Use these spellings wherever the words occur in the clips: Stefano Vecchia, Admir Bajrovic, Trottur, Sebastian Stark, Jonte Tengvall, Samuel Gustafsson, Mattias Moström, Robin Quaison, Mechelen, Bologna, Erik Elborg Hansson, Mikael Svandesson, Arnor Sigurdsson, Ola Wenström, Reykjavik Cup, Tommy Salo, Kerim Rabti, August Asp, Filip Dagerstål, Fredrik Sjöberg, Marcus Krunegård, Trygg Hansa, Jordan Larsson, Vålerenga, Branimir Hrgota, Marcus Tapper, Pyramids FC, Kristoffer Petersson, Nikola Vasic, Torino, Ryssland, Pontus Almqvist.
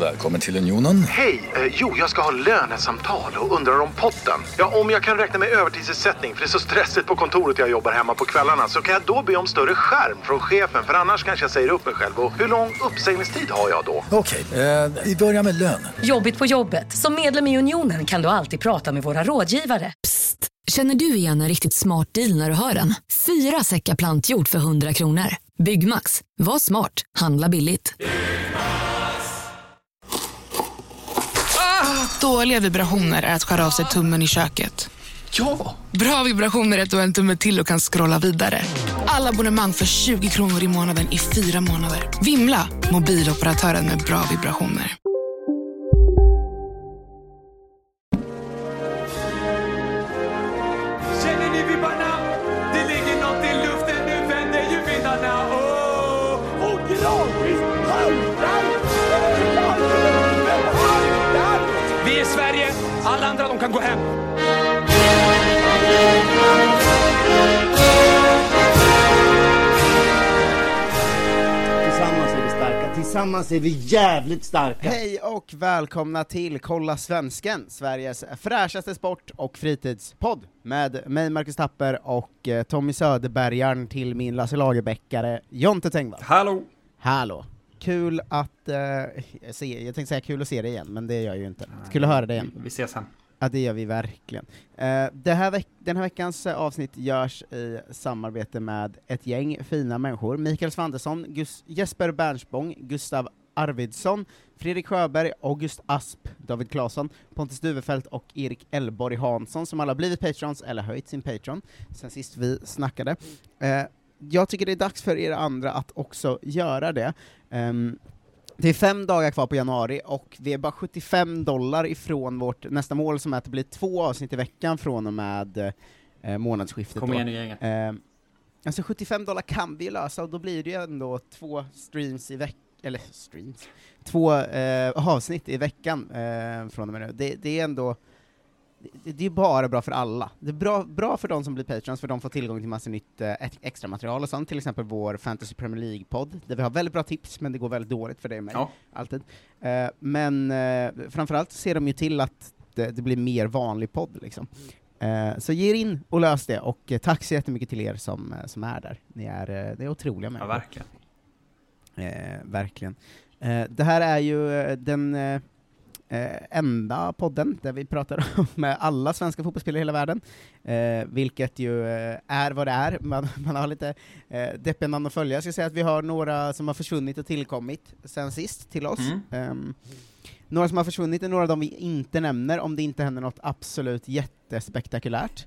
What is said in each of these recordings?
Välkommen till Unionen. Hej, jag ska ha lönesamtal och undrar om potten. Ja, om jag kan räkna med övertidsersättning, för det är så stressigt på kontoret, jag jobbar hemma på kvällarna. Så kan jag då be om större skärm från chefen, för annars kanske jag säger upp mig själv. Och hur lång uppsägningstid har jag då? Okej, vi börjar med lön. Jobbigt på jobbet. Som medlem i Unionen kan du alltid prata med våra rådgivare. Psst, känner du igen en riktigt smart deal när du hör den? 4 säckar plantjord för 100 kronor. Byggmax, var smart, handla billigt. Dåliga vibrationer är att skära av sig tummen i köket. Ja! Bra vibrationer är att du har en tumme till och kan scrolla vidare. Alla abonnemang för 20 kronor i månaden i 4 månader. Vimla! Mobiloperatören med bra vibrationer. Känner ni vibbarna? Det ligger något i luften, nu vänder ju vindarna. Åh, och gratis haltar! Vi är Sverige, alla andra de kan gå hem. Tillsammans är vi starka, tillsammans är vi jävligt starka. Hej och välkomna till Kolla Svensken, Sveriges fräschaste sport- och fritidspodd. Med mig Marcus Tapper och Tommy Söderbergaren till min Lasse Lagerbäckare Jonte Tengvall. Hallå! Hallå! Kul att se, jag tänkte säga kul att se det igen, men det gör jag ju inte. Kul att höra det igen. Vi ses sen. Ja, det gör vi verkligen. Den här veckans avsnitt görs i samarbete med ett gäng fina människor. Mikael Svandesson, Jesper Bernsbång, Gustav Arvidsson, Fredrik Sjöberg, August Asp, David Claesson, Pontus Duvefeldt och Erik Elborg Hansson, som alla blivit patrons eller höjt sin patron sen sist vi snackade. Jag tycker det är dags för er andra att också göra det. Det är 5 dagar kvar på januari och vi är bara $75 ifrån vårt nästa mål som är att det blir 2 avsnitt i veckan från och med månadsskiftet. Kom igen nu gänget. Alltså $75 kan vi lösa och då blir det ju ändå 2 streams i veckan. Eller streams. 2 avsnitt i veckan från och med nu. Det är ändå... Det är bara bra för alla. Det är bra för de som blir patrons, för de får tillgång till massa nytt extra material och sånt. Till exempel vår Fantasy Premier League-podd där vi har väldigt bra tips, men det går väldigt dåligt för dig och mig. Ja. Alltid. Men framförallt ser de ju till att det blir mer vanlig podd. Liksom. Så ge er in och lös det. Och tack så jättemycket till er som är där. Det är otroliga människor. Ja, verkligen. Verkligen. Det här är ju den... enda podden där vi pratar om alla svenska fotbollsspelare i hela världen, vilket ju är vad det är. Man har lite deppiga namn att följa. Jag ska säga att vi har några som har försvunnit och tillkommit sen sist till oss. Några som har försvunnit är några av dem vi inte nämner om det inte händer något absolut jättespektakulärt.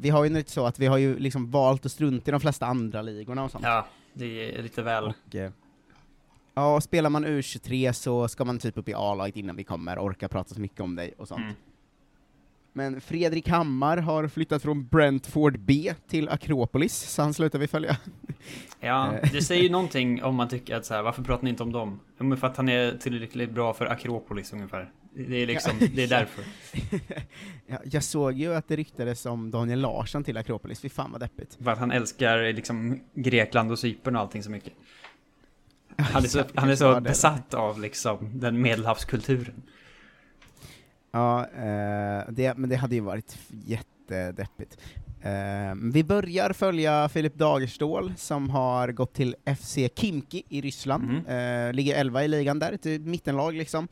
Vi har ju inte så att vi har ju liksom valt att strunta i de flesta andra ligorna och sånt. Ja, det är lite väl... Och spelar man U23 så ska man typ upp i A-laget innan vi kommer. Orka prata så mycket om dig och sånt. Men Fredrik Hammar har flyttat från Brentford B till Akropolis. Så han slutar vi följa. Ja, det säger ju någonting om man tycker att så här, varför pratar ni inte om dem? Men för att han är tillräckligt bra för Akropolis ungefär. Det är liksom, det är därför. Ja, jag såg ju att det ryktades om Daniel Larsson till Akropolis. Fy fan vad deppigt. För att han älskar liksom Grekland och Cypern och allting så mycket. Han är så besatt av liksom den medelhavskulturen. Ja, men det hade ju varit jättedeppigt. Vi börjar följa Filip Dagerstål som har gått till FC Kimki i Ryssland. Ligger 11 i ligan där, ett mittenlag liksom.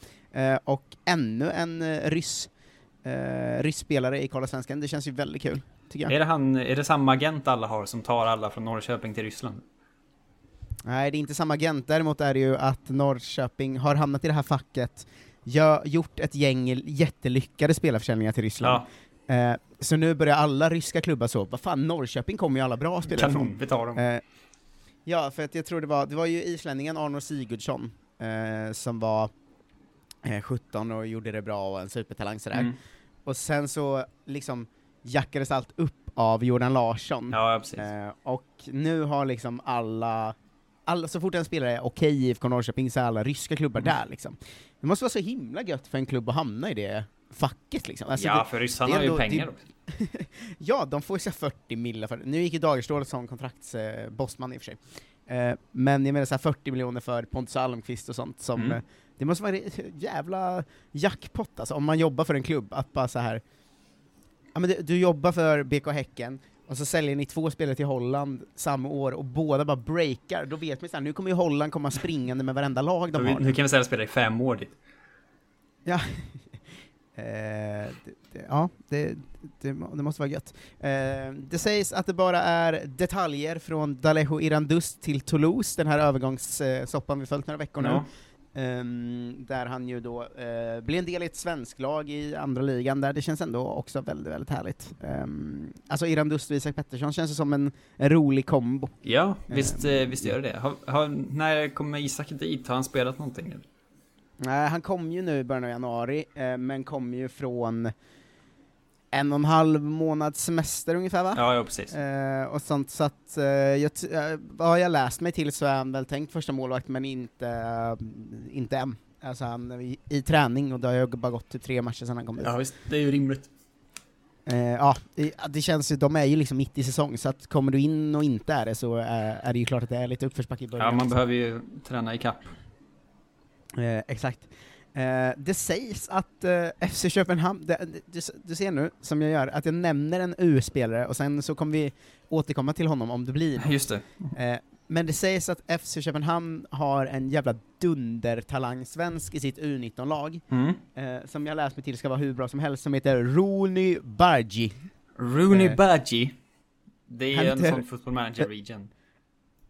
Och ännu en ryss-spelare i Kolla Svenskan. Det känns ju väldigt kul, tycker jag. Är det samma agent alla har som tar alla från Norrköping till Ryssland? Nej, det är inte samma agent. Däremot är det ju att Norrköping har hamnat i det här facket. Gjort ett gäng jättelyckade spelarförsäljningar till Ryssland. Ja. Så nu börjar alla ryska klubbar så. Vad fan, Norrköping kommer ju alla bra spelare från. Vi tar dem. Ja, för att jag tror det var ju islänningen Arnor Sigurdsson som var 17 och gjorde det bra och en supertalang sådär. Och sen så liksom jackades allt upp av Jordan Larsson. Ja, precis. Och nu har liksom alla så fort en spelare är okej IFK Norrköping så är alla ryska klubbar där liksom. Det måste vara så himla gött för en klubb att hamna i det facket liksom. Alltså, ja, för ryssarna har ju pengar också. Ja, de får ju 40 miljoner för. Nu gick ju Dagerstål som kontraktsbossman i och för sig. Men jag menar så här 40 miljoner för Pontus Almqvist och sånt som Det måste vara en jävla jackpot alltså, om man jobbar för en klubb. Att bara så här, ja, men du jobbar för BK Häcken och så säljer ni 2 spelare till Holland samma år och båda bara breakar. Då vet man så här, nu kommer ju Holland komma springande med varenda lag de har. Nu kan vi sälja spelare i 5 år dit. Ja, det måste vara gött. Det sägs att det bara är detaljer från Dalejo Irandus till Toulouse, den här övergångssoppan vi följt några veckor nu. Där han ju då blir en del i ett svensk lag i andra ligan där. Det känns ändå också väldigt, väldigt härligt. Alltså Irandus och Isak Pettersson känns som en rolig kombo. Ja, visst gör det. När kommer Isak dit? Har han spelat någonting nu? Nej, han kom ju nu i början av januari, men kom ju från 1,5 månads semester ungefär, va? Ja, precis. Och sånt, så att vad jag läst mig till så är han väl tänkt första målvakt, men inte än. Alltså han är i träning och det har ju bara gått till 3 matcher sedan han kom dit. Ja, visst. Det är ju rimligt. Det känns ju, de är ju liksom mitt i säsong, så att kommer du in och inte är det, så är det ju klart att det är lite uppförsback i början. Ja, man också behöver ju träna i kapp. Exakt. Det sägs att FC Köpenhamn, du ser nu som jag gör, att jag nämner en U-spelare och sen så kommer vi återkomma till honom om det blir något. Just det. Men det sägs att FC Köpenhamn har en jävla dundertalang svensk i sitt U19-lag som jag läst mig till ska vara hur bra som helst, som heter Rúnar Bergi. Rúnar Bergi? Det är en sån fotbollmanager-region.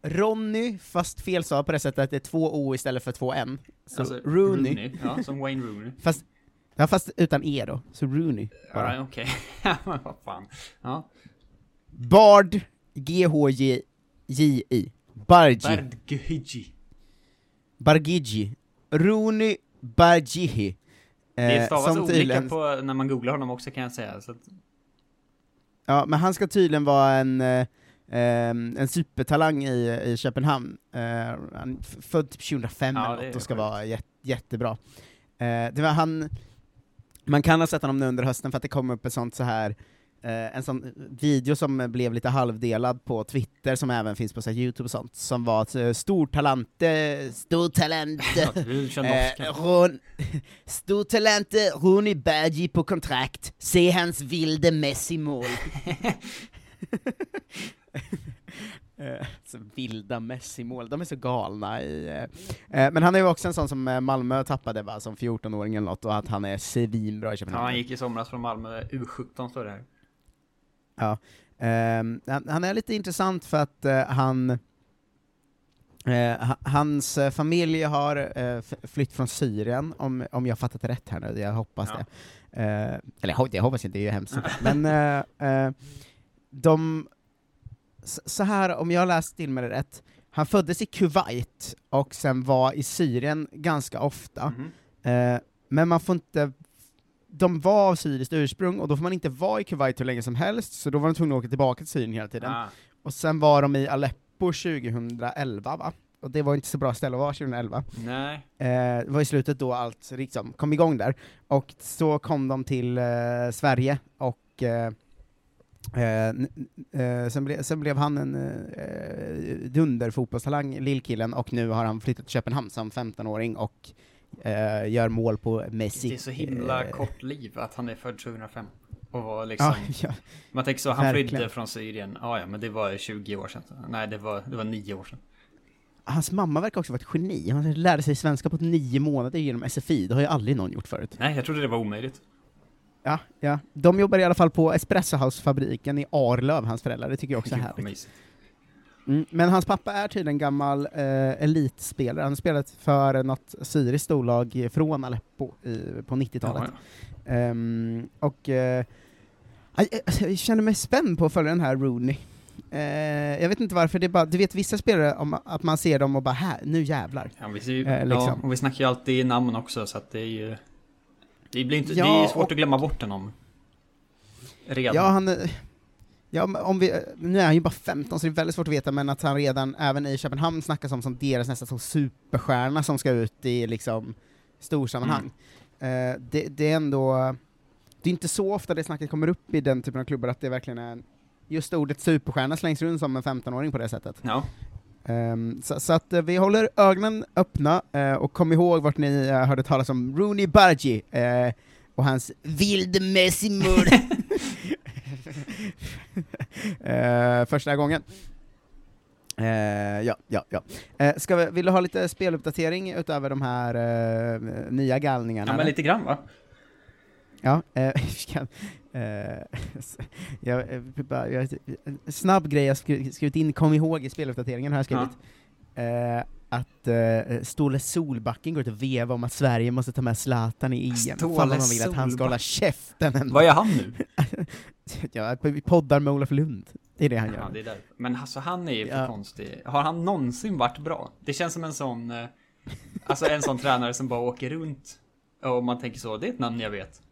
Ronny, fast fel sa på det sättet att det är 2 O istället för 2 N. Så alltså, Rooney. Ja, som Wayne Rooney. Fast utan E då. Så Rooney. Ja, okej. Men vad fan. Ja. Bard, G-H-J-I. Bargigi. Rúnar Bergi. Det stavas olika tydligen på när man googlar honom också, kan jag säga. Så att... Ja, men han ska tydligen vara en supertalang i Köpenhamn. Han född typ 2005 och ska vara jättebra. Det var han. Man kan ha sett honom nu under hösten för att det kom upp ett sånt så här en sån video som blev lite halvdelad på Twitter, som även finns på så här YouTube och sånt, som var ett stor talent stor talent Rúnar Bergi på kontrakt. Se hans vilde Messi-mål. Så vilda Messi-mål. De är så galna men han är ju också en sån som Malmö tappade, va, som 14-åring eller något, och att han är svinbra i Köpenhamn. Ja, han gick i somras från Malmö U17, står det här. Ja, han är lite intressant för att hans familj har flytt från Syrien, om jag fattat rätt här nu. Jag hoppas det. Eller jag hoppas inte, det är ju hemskt. Men så här, om jag läst till med det rätt, han föddes i Kuwait och sen var i Syrien ganska ofta. Men man får inte, de var av syriskt ursprung och då får man inte vara i Kuwait hur länge som helst, så då var de tvungna att åka tillbaka till Syrien hela tiden. Och sen var de i Aleppo 2011, va? Och det var inte så bra ställe att vara 2011. Nej. Det var i slutet då allt liksom kom igång där, och så kom de till Sverige och sen blev han en dunder fotbollstalang, lillkillen, och nu har han flyttat till Köpenhamn som 15-åring och gör mål på Messi. Det är så himla kort liv att han är född 2005 och var liksom man tänker så, han flydde från Syrien. Ja, men det var 20 år sedan. Nej, det var 9 år sedan. Hans mamma verkar också vara ett geni. Han lärde sig svenska på 9 månader genom SFI. Det har ju aldrig någon gjort förut. Nej, jag trodde det var omöjligt. Ja. De jobbar i alla fall på Espresso House-fabriken i Arlöv, hans föräldrar. Det tycker jag också är härligt. Men hans pappa är tydligen gammal elitspelare. Han har spelat för något syriskt storlag från Aleppo på 90-talet. Jag känner mig spänd på att följa den här Rooney. Jag vet inte varför, det är bara, du vet vissa spelare att man ser dem och bara, här, nu jävlar. Ja, och vi snackar ju alltid namn också, så att det är ju... det är svårt att glömma bort honom. Redan. Nu är han ju bara 15, så det är väldigt svårt att veta, men att han redan, även i Köpenhamn, snackas om som deras nästan som superstjärna som ska ut i liksom storsammanhang. Det är ändå, det är inte så ofta det snacket kommer upp i den typen av klubbar, att det verkligen är just ordet superstjärna slängs runt som en 15-åring på det sättet. Ja. Så att vi håller ögonen öppna och kom ihåg vart ni hörde talas om Rúnar Bergi och hans vildmässimur första gången. Ja. Vill du ha lite speluppdatering utöver de här nya galningarna? Ja, men lite grann, va? Ja, snabb grej jag skrivit in, kom ihåg i speluppdateringen har jag skrivit att Ståle Solbakken går ut och veva om att Sverige måste ta med Zlatan i EM. Ståle Fan, man vill att han ska hålla käften ändå. Vad gör han nu? Ja, poddar med Olof Lund. Det är det han gör. Ja, det är där. Men alltså, han är ju för konstig. Har han någonsin varit bra? Det känns som en sån tränare som bara åker runt och man tänker så, det är ett namn jag vet.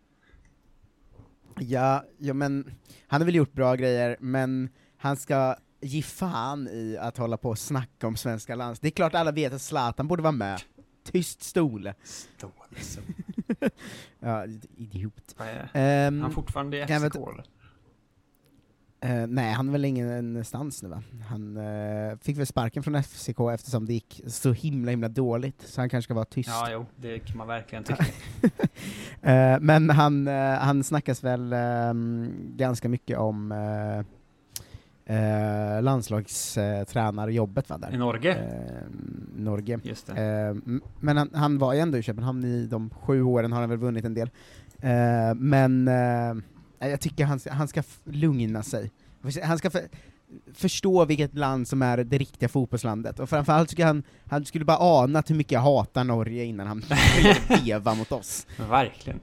Ja, men han har väl gjort bra grejer, men han ska ge fan i att hålla på och snacka om svenska lands. Det är klart alla vet att Zlatan borde vara med. Tyst Ståle. Ja, idiot. Han fortfarande i FCK? Nej, han är väl ingenstans nu, va? Han fick väl sparken från FCK eftersom det gick så himla dåligt. Så han kanske ska vara tyst. Ja, jo, det kan man verkligen tycka. Men han snackas väl ganska mycket om landslagstränarjobbet, va, där. I Norge? Norge. Just det. Men han var ju ändå i Köpenhamn i de 7 åren, har han väl vunnit en del. Jag tycker han ska lugna sig. Han ska förstå vilket land som är det riktiga fotbollslandet. Och framförallt tycker han skulle bara ana hur mycket jag hatar Norge innan han började mot oss. Verkligen.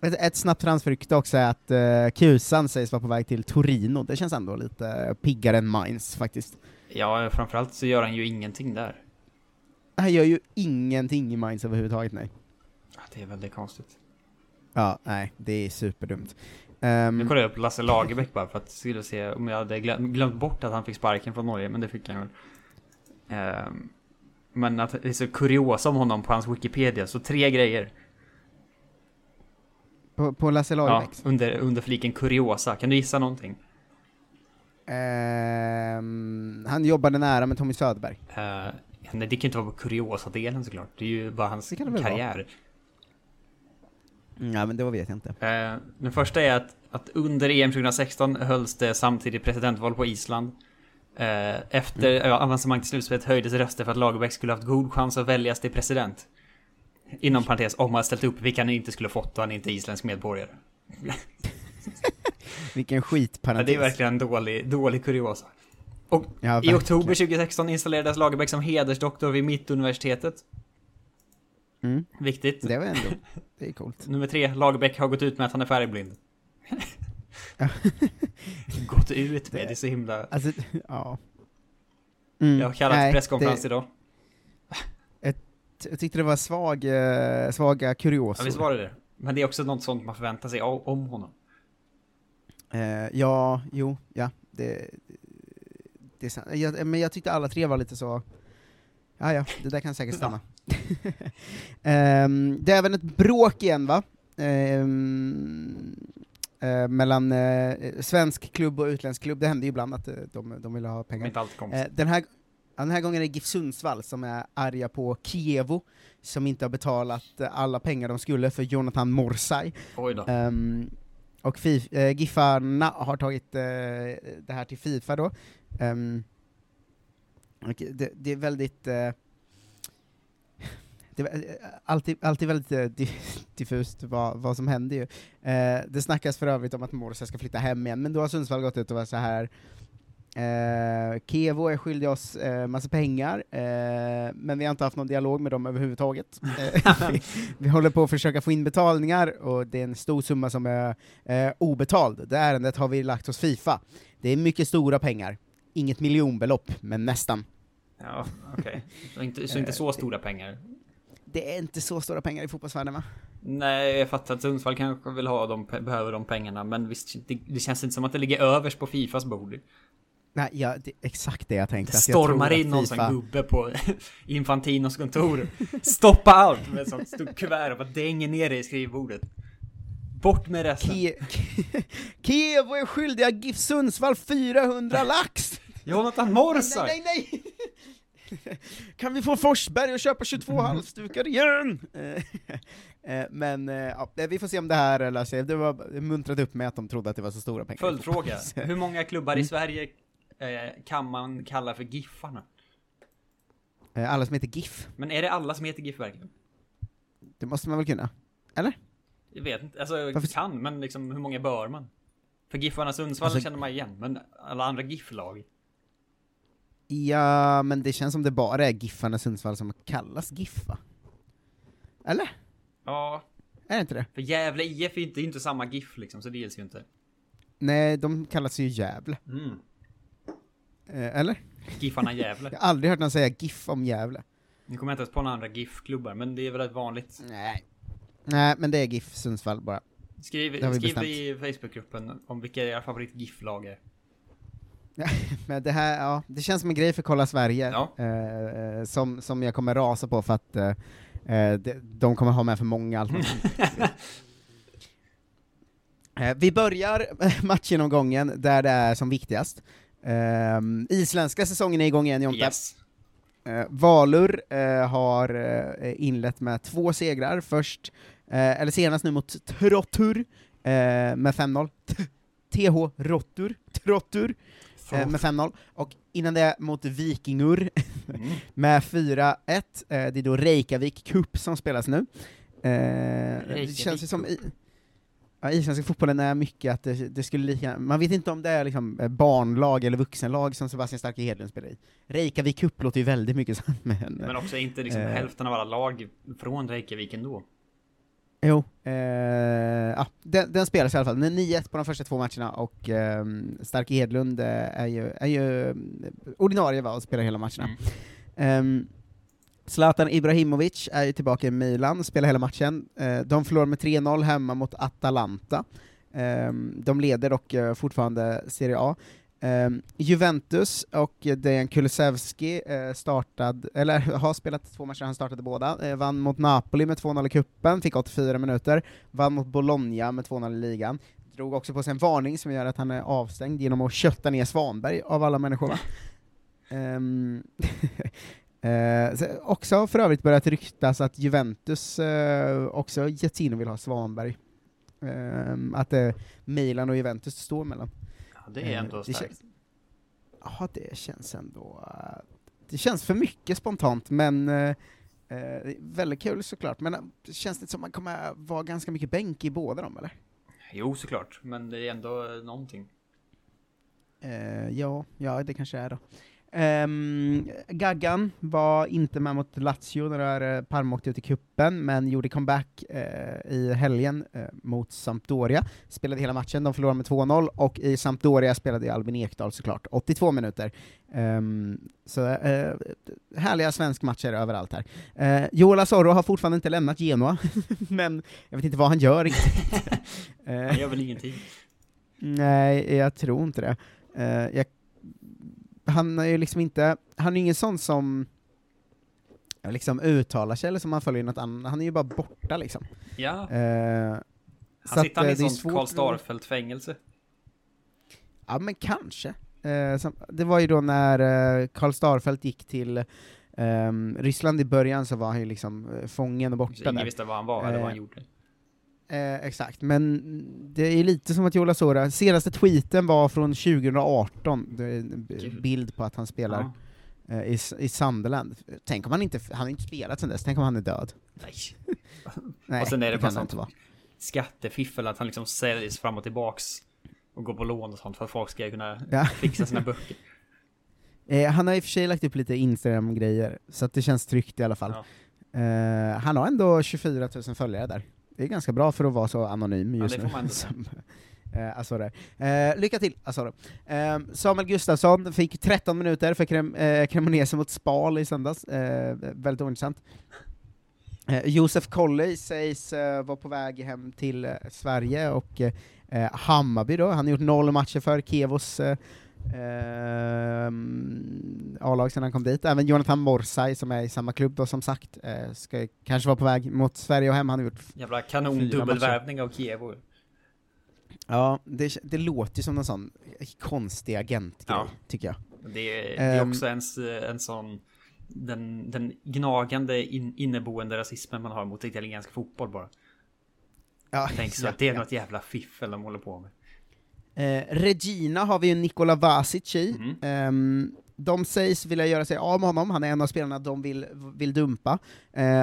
Ett snabbt transferrykte också är att Kusan sägs vara på väg till Torino. Det känns ändå lite piggare än Mainz faktiskt. Ja, framförallt så gör han ju ingenting där. Han gör ju ingenting i Mainz överhuvudtaget, nej. Det är väldigt konstigt. Ja, nej, det är superdumt. Nu kollade jag upp Lasse Lagerbäck bara för att skulle se om jag hade glömt bort att han fick sparken från Norge, men det fick han väl. Men att det är så kuriosa om honom på hans Wikipedia, så 3 grejer. På Lasse Lagerbäck? Ja, under fliken kuriosa. Kan du gissa någonting? Han jobbade nära med Tommy Söderberg. Nej, det kan inte vara på kuriosa-delen såklart. Det är ju bara hans karriär. Vara. Ja, men det vet jag inte. Den första är att under EM 2016 hölls det samtidigt presidentval på Island. Efter avancemang till slutspelet höjdes röster för att Lagerbäck skulle haft god chans att väljas till president. Inom parentes, om han ställt upp vilka han inte skulle fått och han inte är isländsk medborgare. Vilken skitparentes. Ja, det är verkligen en dålig kuriosa. Och ja, i oktober 2016 installerades Lagerbäck som hedersdoktor vid Mittuniversitetet. Mm. Viktigt. Det var ändå. Det är coolt. Nummer 3, Lagerbäck har gått ut med att han är färgblind. Gått ut med det är så himla. Alltså, ja. Jag har kallat presskonferens idag. Jag tyckte det var svaga kuriosor. Ja, visst var det det. Men det är också något sånt man förväntar sig om honom. Det är sant. Men jag tyckte alla 3 var lite så. Ja, det där kan säkert stanna. Det är även ett bråk igen, va? Mellan svensk klubb och utländsk klubb. Det händer ju ibland att de vill ha pengar. Den här gången är det Gif Sundsvall som är arga på Chievo som inte har betalat alla pengar de skulle för Jonathan Morsay. Oj då. Och Gifarna har tagit det här till FIFA då. Det är väldigt alltid väldigt diffust vad som händer ju. Det snackas för övrigt om att Morsay ska flytta hem igen, men då har Sundsvall gått ut och var så här: Kevo är skyldig oss massa pengar, men vi har inte haft någon dialog med dem överhuvudtaget. Vi håller på att försöka få in betalningar och det är en stor summa som är obetald. Det ärendet har vi lagt hos FIFA. Det är mycket stora pengar. Inget miljonbelopp, men nästan. Ja, okej. Okay. Så inte så stora pengar. Det är inte så stora pengar i fotbollsvärlden, va? Nej, jag fattar att Sundsvall kanske vill ha behöver de pengarna, men visst, det känns inte som att det ligger överst på FIFAs bord. Nej, exakt det jag tänkte. Det stormar in någon FIFA... sån gubbe på Infantinos kontor. Stoppa allt med ett sånt stort kuvert och bara dänger ner det i skrivbordet. Bort med resten. Kevo är skyldiga GIF Sundsvall 400 lax. Jonathan Morsay. Nej. Kan vi få Forsberg och köpa 22 halvstukar igen? Men ja, vi får se om det här löser. Det var muntrat upp med att de trodde att det var så stora pengar. Följdfråga. Hur många klubbar i Sverige kan man kalla för Giffarna? Alla som heter GIF. Men är det alla som heter GIF verkligen? Det måste man väl kunna. Eller? Jag vet inte. Alltså, varför? Kan, men liksom, hur många bör man? För Giffarna Sundsvall alltså, känner man igen, men alla andra GIF-lag. Ja, men det känns som det bara är Giffarna Sundsvall som kallas GIF, va? Eller? Ja. Är det inte det? För Gefle IF är inte samma GIF, liksom, så det gills ju inte. Nej, de kallas ju Gefle. Mm. Eller? Giffarna Gefle. Jag har aldrig hört någon säga GIF om Gefle. Nu kommer jag inte ens på några andra GIF-klubbar, men det är väl rätt vanligt. Nej, men det är GIF Sundsvall bara. Skriv i Facebookgruppen om vilka era favorit GIF-lag är. Men det här, ja, det känns som en grej för Kolla Sverige, ja. Som jag kommer rasa på för att de kommer ha med för många alternativ. Vi börjar matchgenomgången där det är som viktigast. Isländska säsongen är igång igen, Jonte. Yes. Valur har inlett med 2 segrar. Eller senast nu mot Trottur med 5-0. Trottur med 5-0. Och innan det mot Vikingur med 4-1. Det är då Reykjavik Cup som spelas nu. Det känns ju som... isländska fotbollen är mycket att det skulle lika... Man vet inte om det är liksom barnlag eller vuxenlag som Sebastian Stark och Hedlund spelar i. Reykjavik Cup låter ju väldigt mycket sånt. Men också inte liksom hälften av alla lag från Reykjavik ändå. Jo. Den spelas i alla fall. Den är 9-1 på de första 2 matcherna och Stark och Hedlund är ju ordinarie, va, och spelar hela matcherna. Zlatan Ibrahimovic är ju tillbaka i Milan, spelar hela matchen. De förlorar med 3-0 hemma mot Atalanta. De leder dock fortfarande Serie A. Juventus och Dejan Kulusevski har spelat 2 matcher, han startade båda. Vann mot Napoli med 2-0 i kuppen, fick 84 minuter. Vann mot Bologna med 2-0 i ligan. Drog också på sig en varning som gör att han är avstängd genom att kötta ner Svanberg av alla människor. Också för övrigt börjat ryktas att Juventus också gett in och vill ha Svanberg. Att Milan och Juventus står mellan. Ja, det är ändå starkt. Ja, det känns ändå... Det känns för mycket spontant, men väldigt kul såklart. Men det känns inte som man kommer vara ganska mycket bänk i båda dem, eller? Jo, såklart. Men det är ändå någonting. Ja, det kanske är då. Gaggan var inte med mot Lazio när Parma åkte ut i kuppen, men gjorde comeback i helgen mot Sampdoria. Spelade hela matchen, de förlorade med 2-0, och i Sampdoria spelade Albin Ekdal såklart 82 minuter. Härliga svenskmatcher överallt här. Joel Azorro har fortfarande inte lämnat Genoa, men jag vet inte vad han gör riktigt. Han gör väl ingenting? Nej, jag tror inte det. Han är ju liksom inte... Han är ingen sån som liksom uttalar sig eller som man följer något annat. Han är ju bara borta liksom. Ja. Han sitter i en sån Karl Starfelt-fängelse. Ja, men kanske. Det var ju då när Karl Starfelt gick till Ryssland i början, så var han ju liksom fången och borta. Så ingen visste vad han var eller vad han gjorde. Exakt, men det är lite som att Joel Azorro, senaste tweeten var från 2018, det är en bild på att han spelar i Sunderland. Tänk om han inte spelat sen dess, tänk om han är död. Nej. Och sen är det bara sånt skattefiffel att han liksom säljs fram och tillbaks och går på lån och sånt för att folk ska kunna fixa sina böcker. Han har i och för sig lagt upp lite Instagram-grejer, så att det känns tryggt i alla fall. Ja. Han har ändå 24 000 följare där. Det är ganska bra för att vara så anonym just nu. Som, Azorro. Lycka till, Azorro. Samuel Gustafsson fick 13 minuter för Cremonese mot Spal i söndags. Väldigt ointressant. Josef Colley sägs vara på väg hem till Sverige och Hammarby då. Han har gjort 0 matcher för Chievos A-lag sedan han kom dit. Även Jonathan Morsay som är i samma klubb då, som sagt, ska kanske vara på väg mot Sverige och hem. Han har gjort jävla kanon dubbelvärvning av Chievo. Ja, det låter ju som någon sån konstig agent, tycker jag. Det är också en sån den gnagande inneboende rasismen man har mot italiensk fotboll bara. Ja, tänk så att det är något jävla fiffel de håller på med. Regina har vi ju Nikola Vasic i. De sägs vilja göra sig av med honom. Han är en av spelarna de vill dumpa.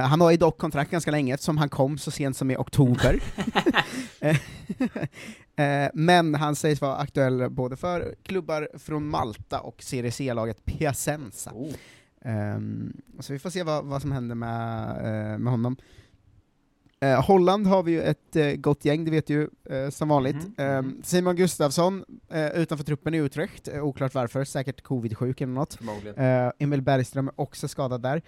Han har ju dock kontrakt ganska länge eftersom han kom så sent som i oktober. Men han sägs vara aktuell både för klubbar från Malta och Serie C-laget Piacenza. Oh. Så vi får se vad som händer med honom. Holland har vi ju ett gott gäng, det vet ju som vanligt. Simon Gustafsson utanför truppen i Utrecht, oklart varför, säkert covid-sjuk eller något. Emil Bergström är också skadad där.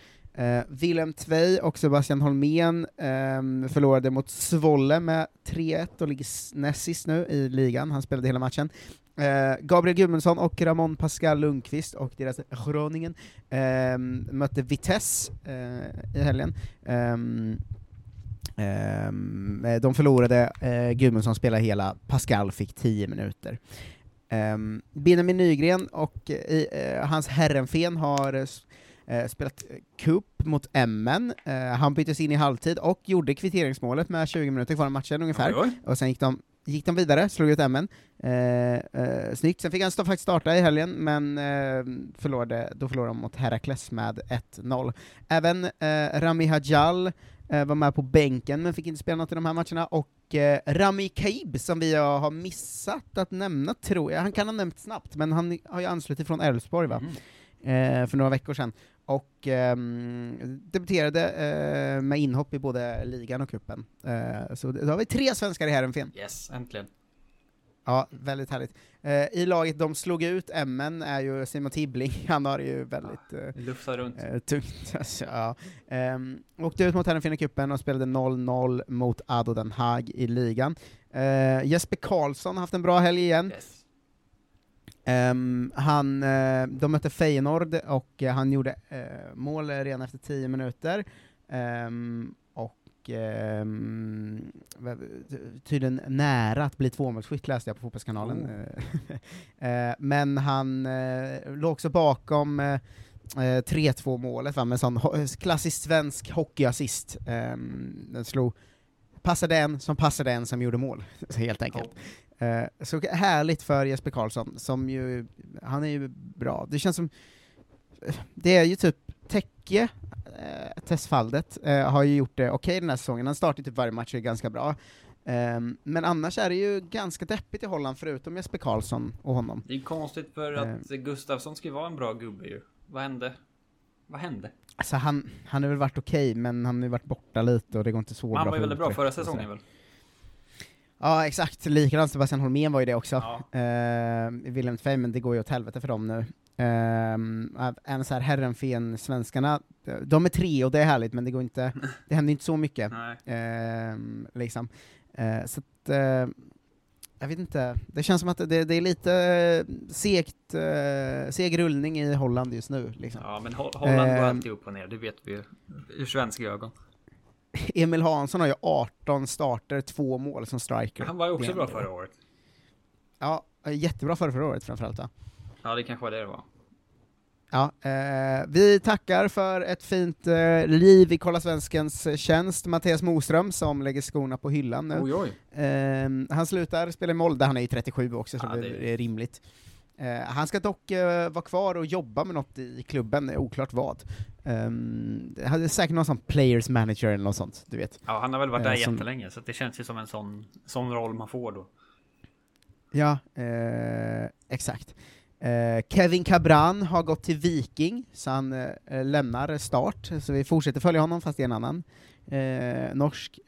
Willem Tvei och Sebastian Holmén förlorade mot Zwolle med 3-1 och ligger näst sist nu i ligan. Han spelade hela matchen. Gabriel Gudmundsson och Ramon Pascal Lundqvist och deras Groningen mötte Vitesse i helgen. De förlorade. Gudmundsson spelade hela, Pascal fick 10 minuter. Benjamin Nygren och hans Herrenfen har spelat cup mot Emmen. Han byttes in i halvtid och gjorde kvitteringsmålet med 20 minuter kvar i matchen ungefär. Oj, oj. Och sen gick de vidare, slog ut Emmen. Snyggt. Sen fick han faktiskt starta i helgen, men förlorade de mot Heracles med 1-0. Även Rami Hadjal var med på bänken men fick inte spela något i de här matcherna. Och Rami Kaib, som vi har missat att nämna, tror jag. Han kan ha nämnt snabbt, men han har ju anslutit från Elfsborg för några veckor sedan. Och debuterade med inhopp i både ligan och cupen. Så då har vi 3 svenskar i Herrenfen. Yes, äntligen. Ja, väldigt härligt. I laget de slog ut Emmen är ju Simon Tibbling. Han har ju väldigt luftar runt. Tungt. Alltså, ja. Åkte ut mot Herrenfen i cupen och spelade 0-0 mot ADO Den Haag i ligan. Jesper Karlsson har haft en bra helg igen. Yes. De mötte Feyenoord och han gjorde mål redan efter 10 minuter. Tydligen nära att bli 2-målsskytt, läste jag på Fotbollskanalen. Men han låg också bakom 3-2 målet med en sån klassisk svensk hockeyassist. Den passade en som gjorde mål, helt enkelt. Så härligt för Jesper Karlsson, som ju, han är ju bra. Det känns som det är ju typ Täcke, Testfaldet har ju gjort det okej den här säsongen. Han startar typ varje match och är ganska bra. Men annars är det ju ganska deppigt i Holland förutom Jesper Karlsson och honom. Det är konstigt för att Gustafsson ska vara en bra gubbe ju. Vad hände? Alltså han har väl varit okej, men han har ju varit borta lite och det går inte så bra. Han var ju väldigt bra förra säsongen väl? Ja, exakt. Likadant Sebastian Holmén var ju det också. Ja. Willem Tvei, men det går ju åt helvete för dem nu. Även så här Herrenfen, svenskarna, de är 3 och det är härligt, men det går inte, det händer inte så mycket. Liksom. Så att, jag vet inte. Det känns som att det är lite seg rullning i Holland just nu. Liksom. Ja, men Holland går alltid upp och ner, det vet vi ju ur svenska ögon. Emil Hansson har ju 18 starter, 2 mål som striker. Han var ju också bra förra året. Ja, jättebra förra året framförallt. Ja, det kanske var det var. Ja, vi tackar för ett fint liv i Kolla Svenskens tjänst. Mattias Moström som lägger skorna på hyllan nu. Oj. Han slutar spela i Molde. Han är ju 37 också, så det är rimligt. Han ska dock vara kvar och jobba med något i klubben, oklart vad. Det hade säkert någon sån players manager eller något sånt, du vet. Ja, han har väl varit där jättelänge, så det känns ju som en sån roll man får då. Ja, exakt. Kevin Cabran har gått till Viking, så han lämnar Start, så vi fortsätter följa honom fast i en annan norsk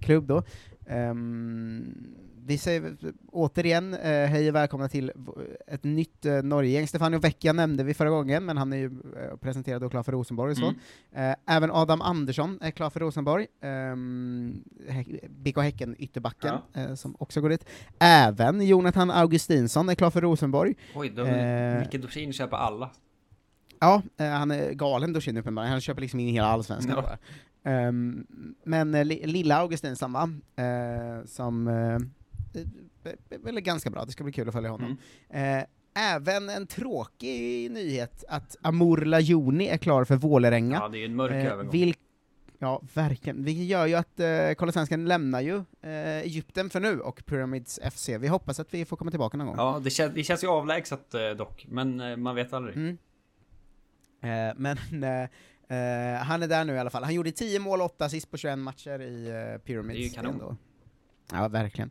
klubb då. Vi säger återigen hej och välkomna till ett nytt Norge-gäng. Stefano Vecchia nämnde vi förra gången, men han är ju presenterad och klar för Rosenborg. Och så. Även Adam Andersson är klar för Rosenborg. BK Häcken, ytterbacken, som också går dit. Även Jonathan Augustinsson är klar för Rosenborg. Oj, Mikael Dorsin köper alla. Ja, han är galen Dorsin uppenbarligen. Han köper liksom in hela allsvenskan. Ja. Men lilla Augustinsson, som är ganska bra. Det ska bli kul att följa honom. Även en tråkig nyhet att Amor Lajoni är klar för Vålerenga. Ja, det är en mörk övergång. Ja, verkligen. Vilket gör ju att Kolosenskan lämnar ju Egypten för nu och Pyramids FC. Vi hoppas att vi får komma tillbaka någon gång. Ja, det känns ju avlägset dock, men man vet aldrig. Mm. Han är där nu i alla fall. Han gjorde 10 mål 8 assist på 21 matcher i Pyramids. Det är ju kanon. Ändå. Ja, verkligen.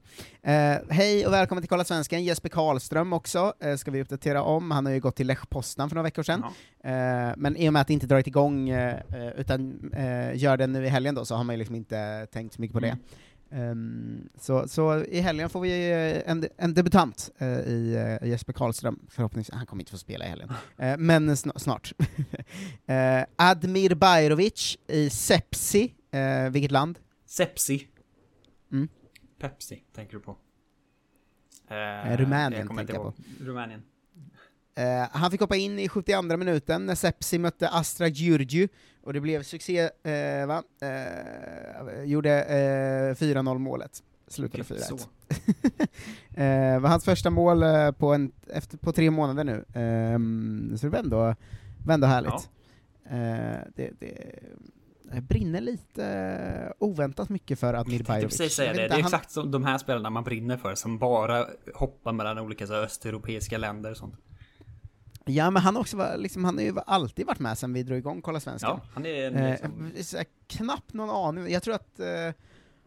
Hej och välkommen till Kolla Svenskan. Jesper Karlström också ska vi uppdatera om. Han har ju gått till Lech Poznan för några veckor sedan. Ja. Men i och med att det inte dragit igång utan gör den nu i helgen då, så har man ju liksom inte tänkt så mycket på det. Så i helgen får vi en debutant i Jesper Karlström. Förhoppningsvis, han kommer inte få spela i helgen. Men snart. Admir Bajrovic i Sepsi. Vilket land? Sepsi. Mm. Pepsi tänker du på? Rumänien tänker jag på. Rumänien. Han fick hoppa in i 72:a minuten när Sepsi mötte Astra Giurgiu och det blev succé. Gjorde 4-0 målet. Slutade 4-1. Var hans första mål på 3 månader nu. Så det var ändå härligt. Ja. Det brinner lite oväntat mycket för Admir Bajrovic. Det är exakt som de här spelarna man brinner för, som bara hoppar mellan olika så östeuropeiska länder och sånt. Ja, men han också var, liksom, han har ju alltid varit med sen vi drog igång Kolla Svenska. Ja, han är liksom... knappt någon aning. Jag tror att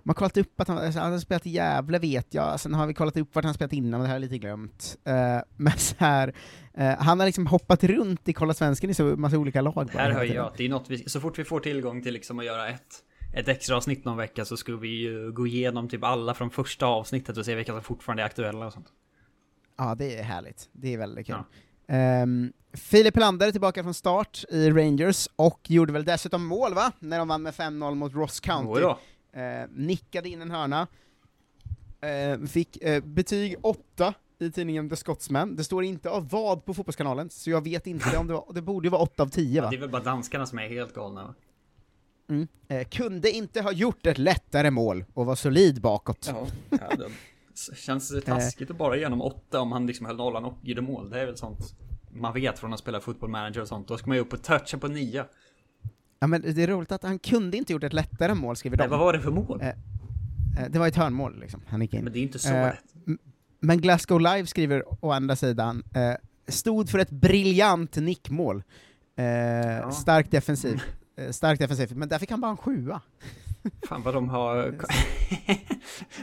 man kollat upp att han har spelat i Gävle, vet jag. Sen har vi kollat upp vart han spelat innan, men det här är lite glömt. Men så här, han har liksom hoppat runt i Kolla Svensken i så massa olika lag. Här hör jag att det är något vi, så fort vi får tillgång till liksom att göra ett extra avsnitt någon vecka, så skulle vi ju gå igenom typ alla från första avsnittet och se vilka som fortfarande är aktuella och sånt. Ja, det är härligt. Det är väldigt kul. Ja. Filip Lander tillbaka från start i Rangers och gjorde väl dessutom mål, va? När de vann med 5-0 mot Ross County. Nickade in en hörna. Fick betyg 8 i tidningen The Scotsman. Det står inte av vad på Fotbollskanalen, så jag vet inte om det borde ju vara 8 av 10, va? Ja, det är väl bara danskarna som är helt galna, va? Mm. Kunde inte ha gjort ett lättare mål och var solid bakåt. Ja, det känns taskigt att bara genom 8 om han liksom höll nollan och gjorde mål. Det är väl sånt man vet från att spela fotbollmanager och sånt. Då ska man ju upp och toucha på 9. Ja, men det är roligt att han kunde inte gjort ett lättare mål, skriver de. Vad var det för mål? Det var ett hörnmål liksom. Han gick in. Men det är inte så lätt. Men Glasgow Live skriver å andra sidan stod för ett briljant nickmål. Starkt defensivt. Men där fick han bara en 7. Fan vad de har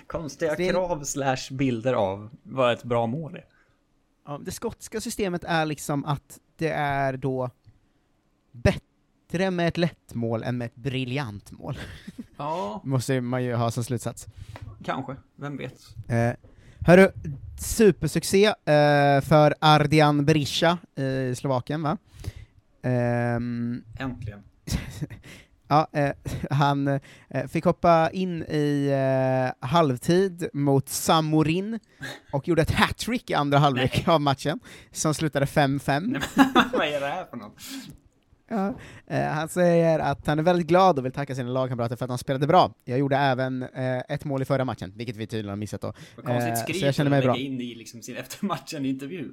konstiga krav/bilder av vad ett bra mål är. Ja, det skotska systemet är liksom att det är då bättre med ett lätt mål än med ett briljant mål. Ja. Måste man ju ha som slutsats. Kanske, vem vet. Hörru, supersuccé för Ardian Berisha i Slovakien, va? Äntligen. Ja, han fick hoppa in i halvtid mot Samorin och gjorde ett hattrick i andra halvlek av matchen som slutade 5-5. Vad är det här för något? Ja, han säger att han är väldigt glad och vill tacka sina lagkamrater för att han spelade bra. Jag gjorde även ett mål i förra matchen, vilket vi tydligen har missat då. Så jag känner mig bra. In i liksom sin eftermatchen intervju.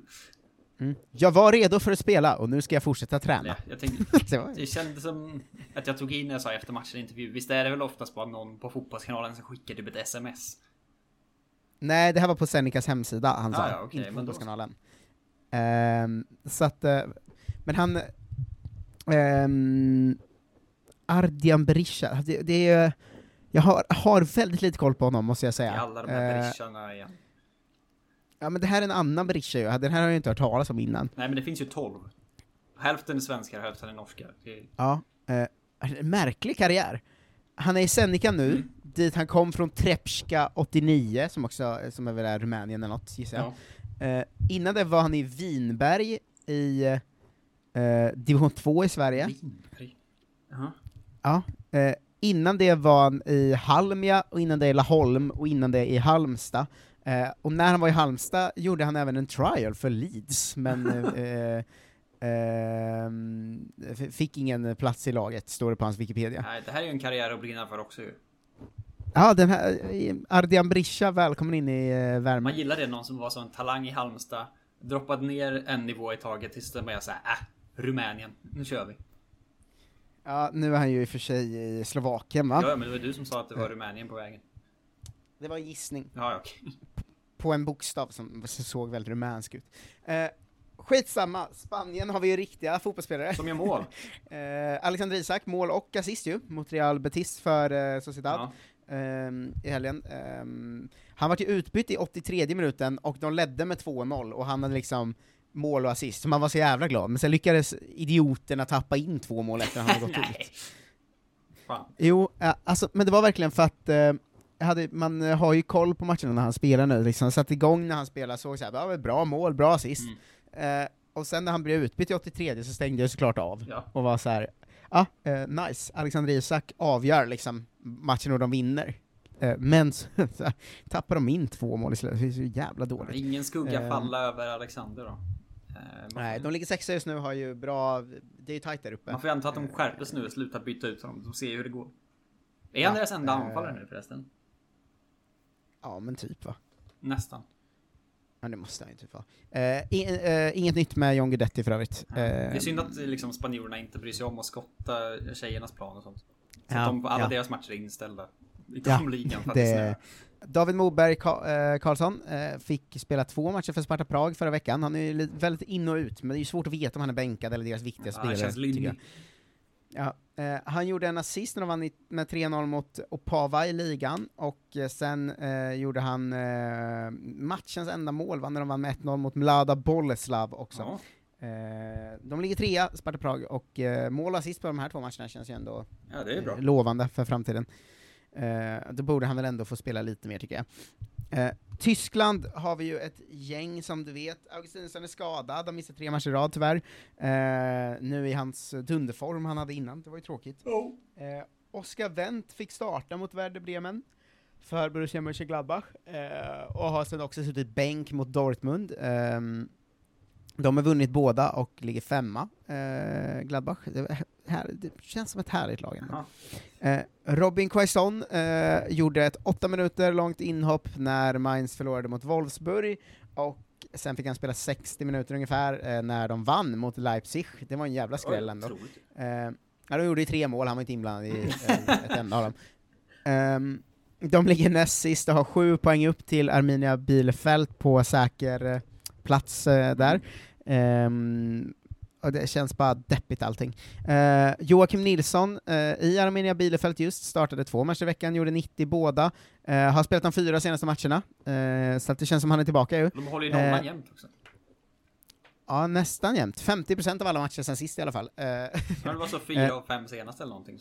Mm. Jag var redo för att spela och nu ska jag fortsätta träna. Ja, jag tänkte, det kändes som att jag tog in när jag sa eftermatchen intervju. Visst är det väl oftast bara någon på fotbollskanalen som skickar typ ett sms? Nej, det här var på Senecas hemsida han sa, okay, inte på fotbollskanalen. Så att, men han... Ardian Berisha, det är, jag har väldigt lite koll på honom, måste jag säga. Alla de här Berisharna igen. Ja, men det här är en annan Berisha. Den här har jag inte hört talas om innan. Nej, men det finns ju 12. Hälften är svenskar, hälften är norskar. Ja, märklig karriär. Han är i Seneca nu, dit han kom från Trepska 89, som är väl där Rumänien eller något, gissar jag. Ja. Innan det var han i Vinberg i... Division 2 i Sverige. Ja, innan det var han i Halmia och innan det i Laholm och innan det i Halmstad. Och när han var i Halmstad gjorde han även en trial för Leeds, men fick ingen plats i laget, står det på hans Wikipedia. Nej, det här är ju en karriär att brinna för också. Ja, den här Ardian Berisha, välkommen in i värmen. Man gillar det, någon som var sån talang i Halmstad, droppade ner en nivå i taget tills den bara såhär, Rumänien, nu kör vi. Ja, nu är han ju i och för sig i Slovakien, va? Ja, men det var du som sa att det var Rumänien på vägen. Det var en gissning. Ja, okej. På en bokstav som såg väldigt rumänsk ut. Skitsamma, Spanien har vi ju riktiga fotbollsspelare. Som gör mål. Alexander Isak, mål och assist ju mot Real Betis för Sociedad. Ja. I helgen. Han var ju utbytt i 83:e minuten och de ledde med 2-0 och han hade liksom mål och assist, så man var så jävla glad. Men sen lyckades idioterna tappa in 2 mål efter han hade gått ut. Fan. Jo, alltså, men det var verkligen för att man har ju koll på matchen när han spelar nu. Liksom satt igång när han spelar, såg så här, bra mål, bra assist. Mm. Och sen när han blev utbytt i 83:e så stängde jag såklart av. Ja. Och var så här, nice. Alexander Isak avgör liksom matchen och de vinner. Men så tappar de in 2 mål i slutet. Det är så jävla dåligt. Ingen skugga falla över Alexander då. Nej, de ligger 6 just nu, har ju bra. Det är ju tajt där uppe. Man får ju anta att de skärpes nu och slutar byta ut dem. De ser hur det går. Är han deras enda anfallare nu förresten? Ja, men typ, va? Nästan. Ja, det måste han ju typ vara. Inget nytt med John Guidetti för övrigt. Det är synd att liksom, spanjorerna inte bryr sig om att skotta tjejernas plan och sånt. Så att de, alla deras matcher är inställda. Ligan, David Moberg Karlsson fick spela 2 matcher för Sparta Prag förra veckan. Han är ju väldigt in och ut, men det är ju svårt att veta om han är bänkad eller deras viktiga spelare. Han gjorde en assist när de vann med 3-0 mot Opava i ligan, och sen gjorde han matchens enda mål när de vann med 1-0 mot Mlada Boleslav också. Ja. De ligger 3:a, Sparta Prag, och mål och assist på de här 2 matcherna känns ju ändå det är bra. Lovande för framtiden. Då borde han väl ändå få spela lite mer, tycker jag. Tyskland har vi ju ett gäng, som du vet. Augustinsson är skadad, de missade 3 matcher i rad tyvärr. Nu i hans dunderform han hade innan, det var ju tråkigt. Oskar Wendt fick starta mot Werder Bremen för Borussia Mönchengladbach, och har sedan också suttit bänk mot Dortmund. De har vunnit båda och ligger 5:a, Gladbach. Det känns som ett härligt lag ändå. Robin Quaison gjorde ett 8 minuter långt inhopp när Mainz förlorade mot Wolfsburg, och sen fick han spela 60 minuter ungefär när de vann mot Leipzig. Det var en jävla skräll ändå. De gjorde ju 3 mål, han var inte inblandad i ett enda av dem. De ligger näst sist och har 7 poäng upp till Arminia Bielefeld på säker plats där. Och det känns bara deppigt allting. Joakim Nilsson i Arminia Bielefeld just startade 2 matcher i veckan, gjorde 90 båda. Har spelat de 4 senaste matcherna. Så att det känns som han är tillbaka ju. De håller ju nollan jämnt också. Ja, nästan jämnt. 50% av alla matcher sen sist i alla fall. Det var så 4 och 5 senast eller någonting.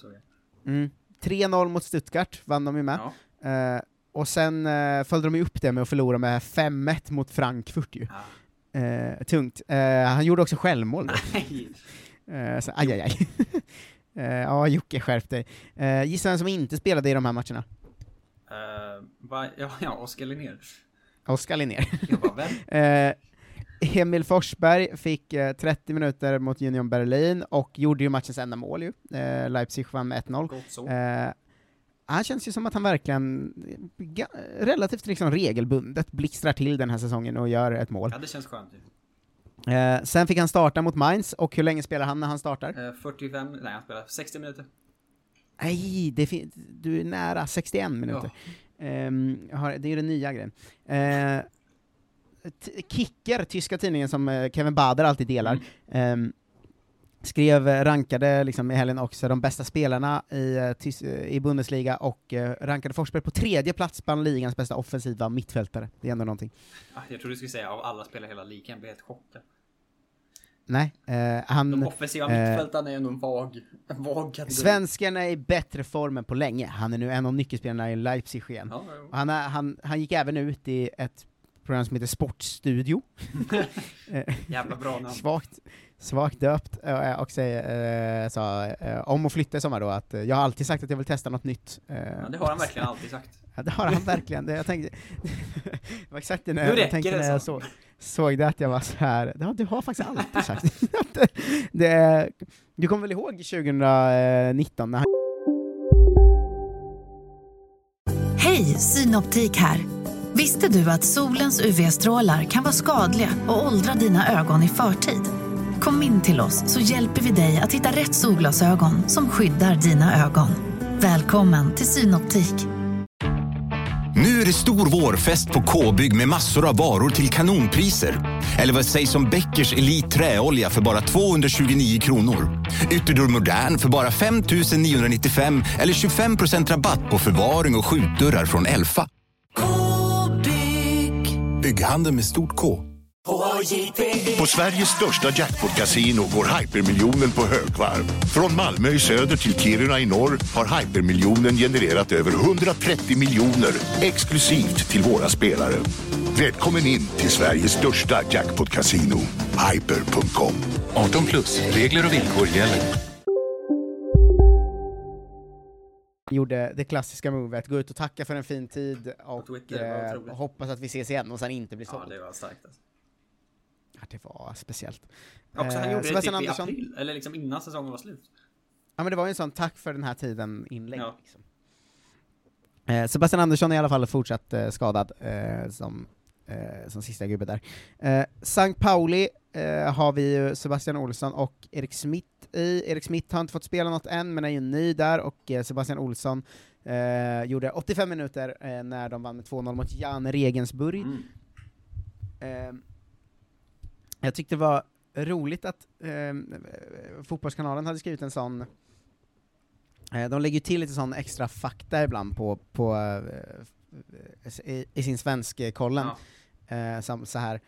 3-0 mot Stuttgart vann de ju med. Ja. Och sen följde de ju upp det med att förlora med 5-1 mot Frankfurt ju. Ja. Tungt. Han gjorde också självmål då. Så, aj. Ja, Jocke, skärp dig. Gissa vem som inte spelade i de här matcherna. Oskar Linnér. Jag bara, vem? Emil Forsberg fick 30 minuter mot Union Berlin och gjorde ju matchens enda mål ju. Leipzig vann med 1-0. Gott så. Han känns ju som att han verkligen relativt liksom regelbundet blixtrar till den här säsongen och gör ett mål. Ja, det känns skönt. Sen fick han starta mot Mainz, och hur länge spelar han när han startar? han spelar 60 minuter. Nej, du är nära 61 minuter. Ja. Det är ju den nya grejen. Kicker, tyska tidningen som Kevin Bader alltid delar. Rankade liksom i helgen också de bästa spelarna i Bundesliga, och rankade Forsberg på 3:e plats bland ligans bästa offensiva mittfältare. Det är ändå någonting. Jag tror du skulle säga av alla spelare hela ligan, blev helt chockad. Nej, de offensiva mittfältarna är ändå en vag kategori. Svenskarna är i bättre formen på länge. Han är nu en av nyckelspelarna i Leipzig igen. Ja. Han gick även ut i ett program som heter Sportstudio. Jävla bra namn. Svagt döpt, och sa om att flytta i sommar då, att jag har alltid sagt att jag vill testa något nytt. Det har han verkligen alltid sagt. Ja, det har han verkligen. Jag tänkte, det var exakt det när jag såg det, att jag var så här. Ja, du har faktiskt alltid sagt. Du kommer väl ihåg 2019 när han... Hej, Synoptik här. Visste du att solens UV-strålar kan vara skadliga och åldra dina ögon i förtid? Kom in till oss så hjälper vi dig att hitta rätt solglasögon som skyddar dina ögon. Välkommen till Synoptik. Nu är det stor vårfest på K-bygg med massor av varor till kanonpriser. Eller vad sägs om Beckers Elite träolja för bara 229 kronor. Ytterdörr Modern för bara 5 995 eller 25% rabatt på förvaring och skjutdörrar från Elfa. K-bygg. Bygghandel med stort K. På Sveriges största jackpot-casino går hypermiljonen på högvarv. Från Malmö i söder till Kiruna i norr har hypermiljonen genererat över 130 miljoner exklusivt till våra spelare. Välkommen in till Sveriges största jackpot-casino, hyper.com. 18 plus, regler och villkor gäller. Gjorde det klassiska movet, gå ut och tacka för en fin tid och hoppas att vi ses igen och sen inte blir såld. Ja, det var starkt alltså. Det var speciellt. Också han gjorde det typ i april, eller liksom innan säsongen var slut. Ja, men det var ju en sån tack för den här tiden inlägg. Ja. Liksom. Sebastian Andersson är i alla fall fortsatt skadad som sista gubbe där. Sankt Pauli har vi ju Sebastian Olsson och Erik Smith i. Erik Smith har inte fått spela något än, men är ju ny där, och Sebastian Olsson gjorde 85 minuter när de vann med 2-0 mot Jan Regensburg. Jag tyckte det var roligt att Fotbollskanalen hade skrivit en sån... de lägger ju till lite sån extra fakta ibland på i sin svenska kollen. Ja. Så här.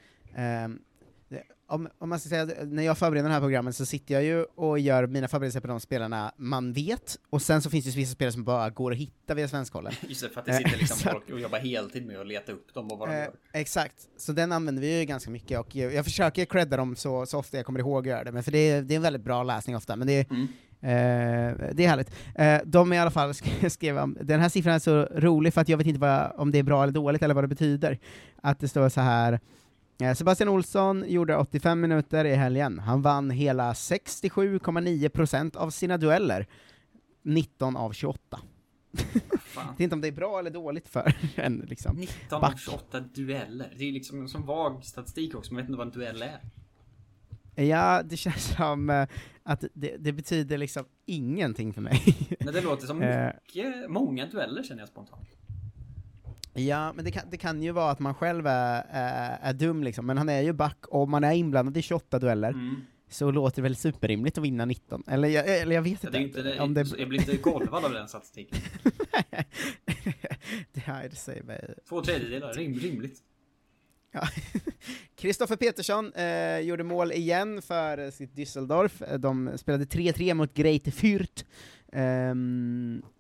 Om man ska säga, när jag förbereder det här programmet så sitter jag ju och gör mina förberedelser på de spelarna man vet. Och sen så finns det vissa spelare som bara går att hitta via svenskkollen. Just det, för att det sitter liksom folk och jobbar heltid med att leta upp dem och vad de gör. Exakt, så den använder vi ju ganska mycket. Och jag försöker credda dem så ofta jag kommer ihåg att göra det. Men för det är en väldigt bra läsning ofta. Men det är härligt. De i alla fall skrev om, den här siffran är så rolig för att jag vet inte om det är bra eller dåligt eller vad det betyder. Att det står så här... Sebastian Olsson gjorde 85 minuter i helgen. Han vann hela 67,9% av sina dueller. 19 av 28. Fan. Det är inte om det är bra eller dåligt för en liksom. 19 back. Av 28 dueller. Det är liksom en sån vag statistik också. Man vet inte vad en duell är. Ja, det känns som att det betyder liksom ingenting för mig. Men det låter som mycket, många dueller känner jag spontant. Ja, men det kan ju vara att man själv är dum liksom. Men han är ju back och man är inblandad i 28 dueller. Mm. Så låter det väl superrimligt att vinna 19. Eller jag vet inte. Om det... Jag blir inte golvad av den statistiken. Det här säger mig... 2/3 rimligt. Ja. Kristoffer Petersson gjorde mål igen för sitt Düsseldorf. De spelade 3-3 mot Greite Fürth.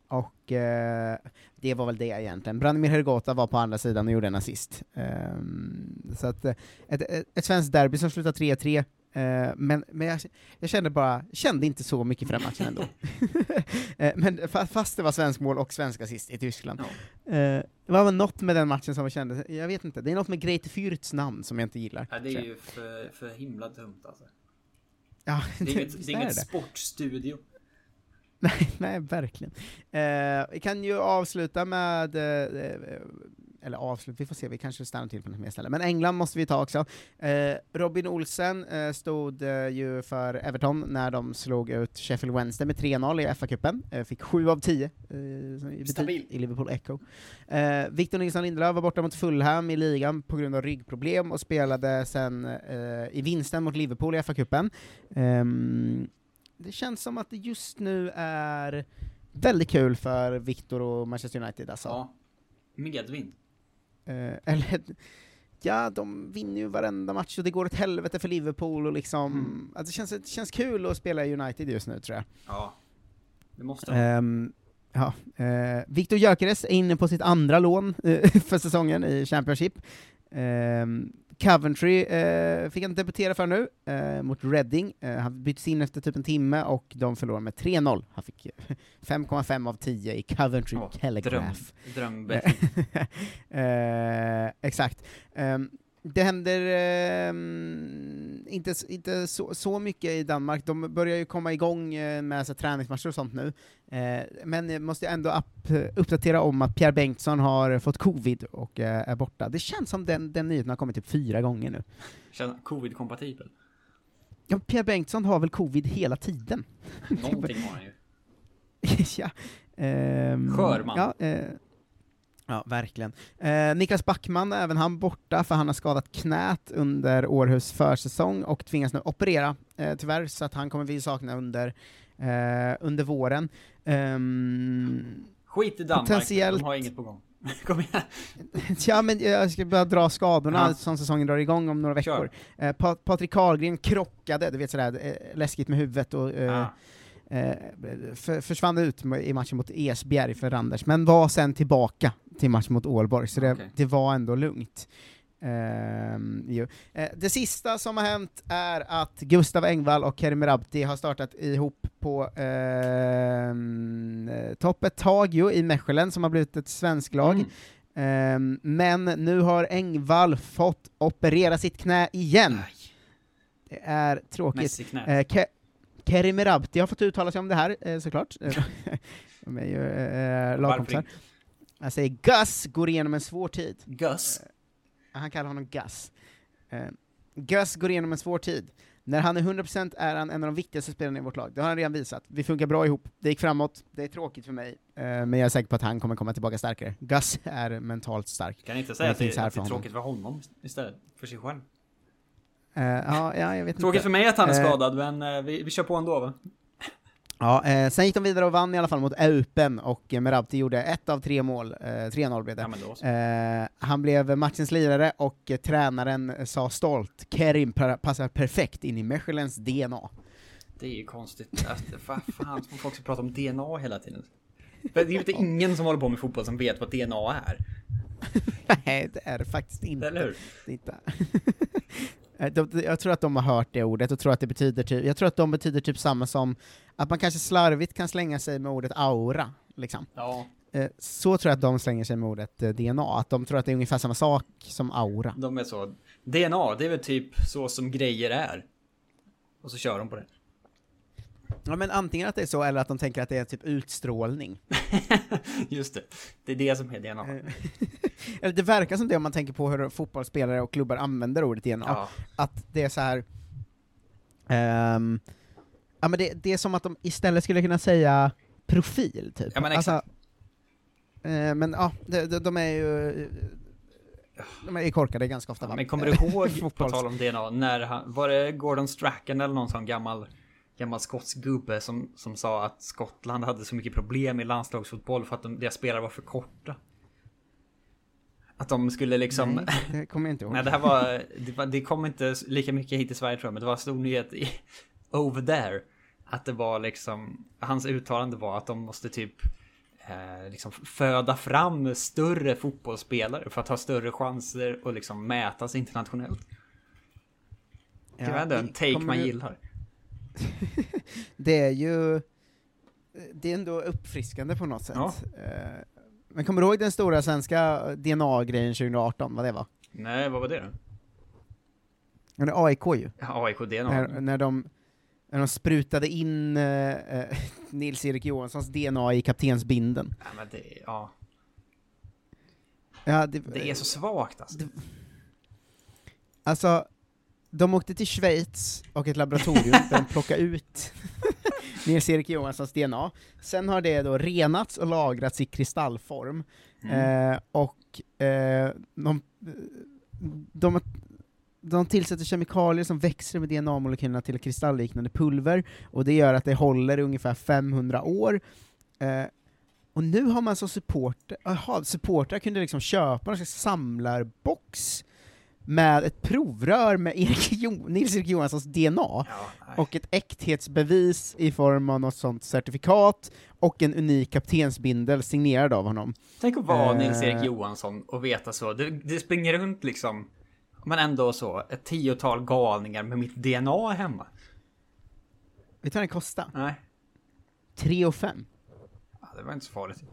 Och det var väl det egentligen. Branimir Hrgota var på andra sidan och gjorde en assist. Så att ett svenskt derby som slutade 3-3. Men jag kände inte så mycket för den matchen ändå. Men fast det var svensk mål och svensk assist i Tyskland. Ja. Det var något med den matchen som jag kände. Jag vet inte. Det är något med Greite Fürths namn som jag inte gillar. Ja, det är ju för himla dumt alltså. Ja, det är inget sportstudio. Nej, verkligen. Vi kan ju avsluta med... vi får se, vi kanske stannar till på något mer ställe. Men England måste vi ta också. Robin Olsen stod ju för Everton när de slog ut Sheffield Wednesday med 3-0 i FA-cupen. Fick 7 av 10 i Liverpool Echo. Victor Nilsson Lindelöf var borta mot Fulham i ligan på grund av ryggproblem och spelade sen i vinsten mot Liverpool i FA-cupen. Det känns som att det just nu är väldigt kul för Victor och Manchester United. Alltså. Ja, medvind. De vinner ju varenda match och det går åt helvete för Liverpool. Och liksom, alltså det känns kul att spela i United just nu, tror jag. Ja, det måste Victor Gyökeres är inne på sitt andra lån för säsongen i Championship. Coventry fick han debutera för nu mot Reading. Han byttes in efter typ en timme och de förlorade med 3-0. Han fick 5,5 av 10 i Coventry Telegraph. Drömbäck. Exakt. Det händer inte så mycket i Danmark. De börjar ju komma igång med så träningsmatcher och sånt nu. Men måste jag ändå uppdatera om att Pierre Bengtsson har fått covid och är borta. Det känns som den nyheten har kommit typ 4 gånger nu. Känns covid-kompatibel? Ja, Pierre Bengtsson har väl covid hela tiden. Någonting har han ju. Ja. Skörman. Ja, verkligen. Niklas Backman, även han borta för han har skadat knät under Århus försäsong och tvingas nu operera tyvärr, så att han kommer vi sakna under våren. Skit i Danmark, potentiellt... de har inget på gång. Kom igen. Ja, men jag ska börja dra skadorna som säsongen drar igång om några veckor. Patrik Karlgren krockade, du vet sådär, läskigt med huvudet och... försvann ut i matchen mot Esbjerg för Randers, men var sen tillbaka till matchen mot Ålborg, så det var ändå lugnt. Det sista som har hänt är att Gustav Engvall och Kerim Rabti har startat ihop på topp ett tag i Mechelen, som har blivit ett svensk lag. Men nu har Engvall fått operera sitt knä igen. Aj. Det är tråkigt. Kerim Rabti har fått uttala sig om det här, såklart. De är ju lagkompisar. Han säger Gus går igenom en svår tid. Gus? Han kallar honom Gus. Gus går igenom en svår tid. När han är 100% är han en av de viktigaste spelarna i vårt lag. Det har han redan visat. Vi funkar bra ihop. Det gick framåt. Det är tråkigt för mig. Men jag är säker på att han kommer komma tillbaka starkare. Gus är mentalt stark. Kan inte säga att det är tråkigt för honom istället för sig själv? Jag vet tråkigt inte. För mig att han är skadad, men vi kör på ändå, va? Sen gick de vidare och vann i alla fall mot Eupen, och Merabti gjorde 1 av 3 mål. 3-0 blev det. Ja, han blev matchens lirare, och tränaren sa stolt: Kerim passar perfekt in i Mechelens DNA. Det är ju konstigt. Fan, som folk ska prata om DNA hela tiden. Det är ju inte ingen som håller på med fotboll som vet vad DNA är. Nej, det är det faktiskt inte. Eller hur? Det är inte. Jag tror att de har hört det ordet och tror att det betyder typ, jag tror att de betyder typ samma som att man kanske slarvigt kan slänga sig med ordet aura, liksom. Ja. Så tror jag att de slänger sig med ordet DNA, att de tror att det är ungefär samma sak som aura. De är så, DNA, det är väl typ så som grejer är. Och så kör de på det. Ja, men antingen att det är så, eller att de tänker att det är typ utstrålning. Just det. Det är det som är DNA. Eller det verkar som det, om man tänker på hur fotbollsspelare och klubbar använder ordet DNA. Ja. Att det är så här... men det är som att de istället skulle kunna säga profil, typ. Ja, men exakt. Alltså, de är ju... De är korkade ganska ofta. Ja, men kommer du ihåg, på tal om DNA, när var det Gordon Strachan eller någon sån gammal skotsk gubbe som sa att Skottland hade så mycket problem i landslagsfotboll för att deras spelare var för korta. Att de skulle liksom... Nej, det kommer jag inte ihåg. Nej, det kom inte lika mycket hit i Sverige, tror jag, men det var en stor nyhet over there. Att det var liksom... Hans uttalande var att de måste typ liksom föda fram större fotbollsspelare för att ha större chanser och liksom mätas internationellt. Ja, det var ändå en take man gillar. Det är ju... Det är ändå uppfriskande på något sätt. Ja. Men kommer du ihåg den stora svenska DNA-grejen 2018, vad det var? Nej, vad var det då? Ja, det är AIK ju. Ja, AIK-DNA. När de sprutade in Nils-Erik Johanssons DNA i kaptensbinden. Ja, men det... Ja. Ja, det är så svagt, alltså. De åkte till Schweiz och ett laboratorium där de plockade ut Nils-Erik Johanssons DNA. Sen har det då renats och lagrats i kristallform. Mm. De tillsätter kemikalier som växer med DNA-molekylerna till kristallliknande pulver. Och det gör att det håller ungefär 500 år. Och nu har man så supportrar kunde liksom köpa en samlarbox med ett provrör med Nils-Erik Johanssons DNA och ett äkthetsbevis i form av något sånt certifikat och en unik kaptensbindel signerad av honom. Tänk att vara Nils-Erik Johansson och veta så. Det springer runt liksom, men ändå så, ett 10-tal galningar med mitt DNA hemma. Vet du vad den kostar? Nej. 3,5. Ja, det var inte så farligt.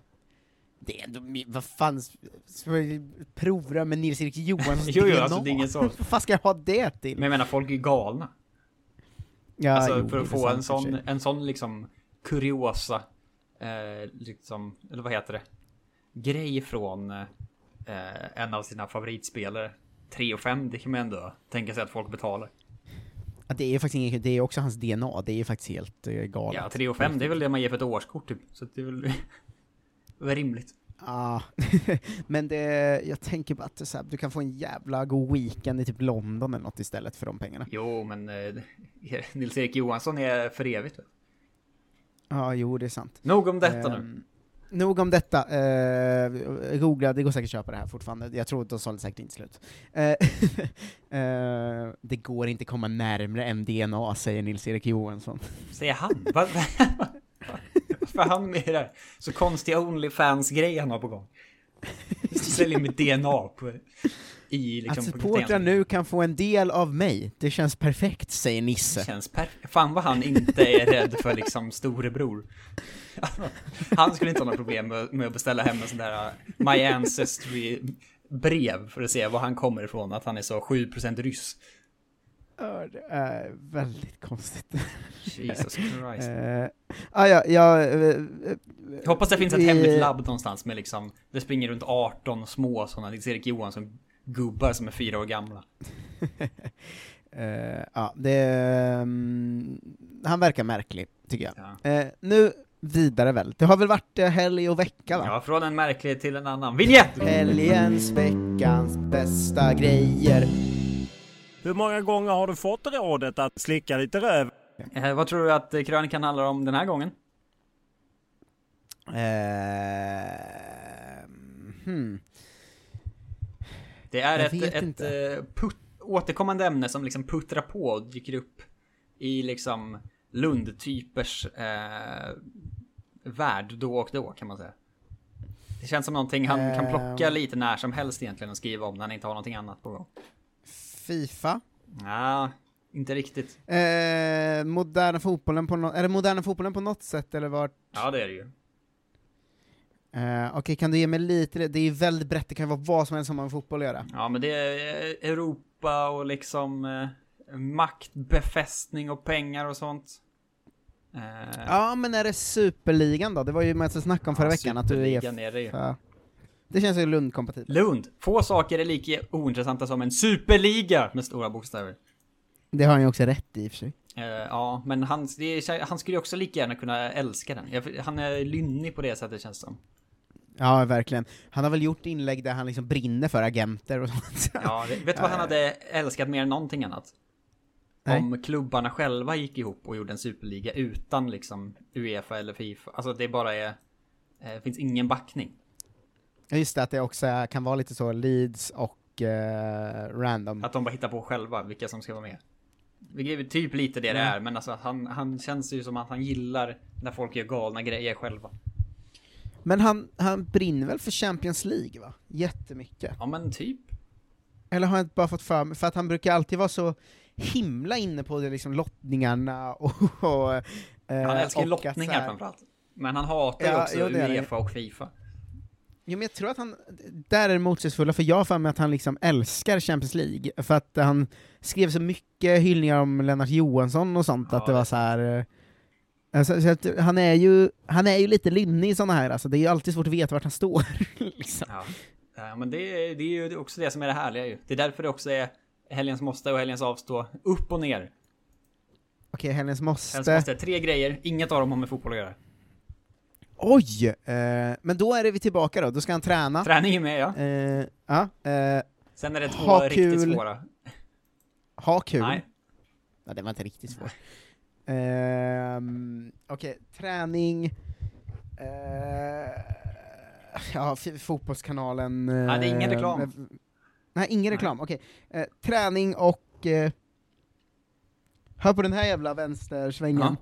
Det är ändå, vad fan, ska jag provra med Nils-Erik Johansson? Jo, alltså det är ingen sån. Vad ska jag ha det till? Men jag menar, folk är galna. Ja, alltså, jo, för att få en sån liksom kuriosa, liksom, eller vad heter det? Grej från en av sina favoritspelare. 3,5, det kan man ändå tänka sig att folk betalar. Ja, det är faktiskt inget, det är också hans DNA, det är faktiskt helt galet. Ja, 3,5, det är väl det man ger för ett årskort typ, så det är väl... Det är rimligt. Ja, men det, jag tänker bara att så här, du kan få en jävla god weekend i typ London eller något istället för de pengarna. Jo, men Nils-Erik Johansson är för evigt. Ja, jo, det är sant. Nog om detta nu. Nog om detta. Googla, det går säkert att köpa det här fortfarande. Jag tror att de sålde säkert inte slut. Det går inte komma närmare än DNA, säger Nils-Erik Johansson. Säger han? För han med det där så konstiga OnlyFans-grej han har på gång. Säljer med DNA på, i liksom, att supportrar nu kan få en del av mig. Det känns perfekt, säger Nisse. Det känns fan vad han inte är rädd för liksom storebror. Han skulle inte ha några problem med att beställa hem en sån där My Ancestry-brev för att se var han kommer ifrån. Att han är så 7% ryss. Det är väldigt konstigt. Jesus Christ. Jag hoppas det finns ett hemligt labb någonstans med liksom, det springer runt 18 små sådana Erik Johansson gubbar som är 4 år gamla. Han verkar märklig, tycker jag. Ja. Nu vidare väl. Det har väl varit helg och vecka, va? Ja, från en märklig till en annan. Vignett! Helgens, veckans bästa grejer. Hur många gånger har du fått rådet att slicka lite röv? Vad tror du att krönikan handlar om den här gången? Det är ett återkommande ämne som liksom puttrar på och dyker upp i liksom Lundtypers värld då och då, kan man säga. Det känns som någonting han kan plocka lite när som helst egentligen och skriva om när han inte har någonting annat på gång. FIFA? Ja, inte riktigt. Moderna fotbollen på är det moderna fotbollen på något sätt eller vart? Ja, det är det ju. Okej, kan du ge mig lite? Det är ju väldigt brett, det kan vara vad som helst som man fotboll göra. Ja, men det är Europa och liksom maktbefästning och pengar och sånt. Ja, men är det Superligan då? Det var ju med att snacka om förra veckan att du är det ju. Ja. Det känns ju Lund-kompatibelt. Lund. Få saker är lika ointressanta som en superliga med stora bokstäver. Det har han ju också rätt i för sig. Ja, men han skulle ju också lika gärna kunna älska den. Han är lynnig på det sättet, det känns som. Ja, verkligen. Han har väl gjort inlägg där han liksom brinner för agenter och sånt. Ja, vet du vad han hade älskat mer än någonting annat? Nej. Om klubbarna själva gick ihop och gjorde en superliga utan liksom UEFA eller FIFA. Alltså det bara är... finns ingen backning. Just det, att det också kan vara lite så leads och random. Att de bara hittar på själva vilka som ska vara med. Det är typ lite det är, men alltså, han känns ju som att han gillar när folk gör galna grejer själva. Men han brinner väl för Champions League, va? Jättemycket. Ja, men typ. Eller har jag inte bara fått för att han brukar alltid vara så himla inne på det, liksom lottningarna och han älskar lottningar framförallt. Men han hatar ju också UEFA och FIFA. Jo, men jag tror att han, där är det motsägelsefulla, för jag fann med att han liksom älskar Champions League, för att han skrev så mycket hyllningar om Lennart Johansson och sånt, att det var så här, alltså, så att han är ju lite lynnig i sådana här, alltså det är ju alltid svårt att veta vart han står liksom. Ja, men det är ju också det som är det härliga ju. Det är därför det också är helgens måste och helgens avstå, upp och ner. Okej, helgens måste, 3 grejer, inget av dem har med fotboll att göra. Oj, men då är det vi tillbaka då. Då ska han träna. Träning är med, ja. Sen är det 2 riktigt svåra. Ha kul. Nej. Ja, det var inte riktigt svårt. Okej, träning. Fotbollskanalen. Nej, det är ingen reklam. Reklam, okej. Träning och... hör på den här jävla vänstersvängen. Ja.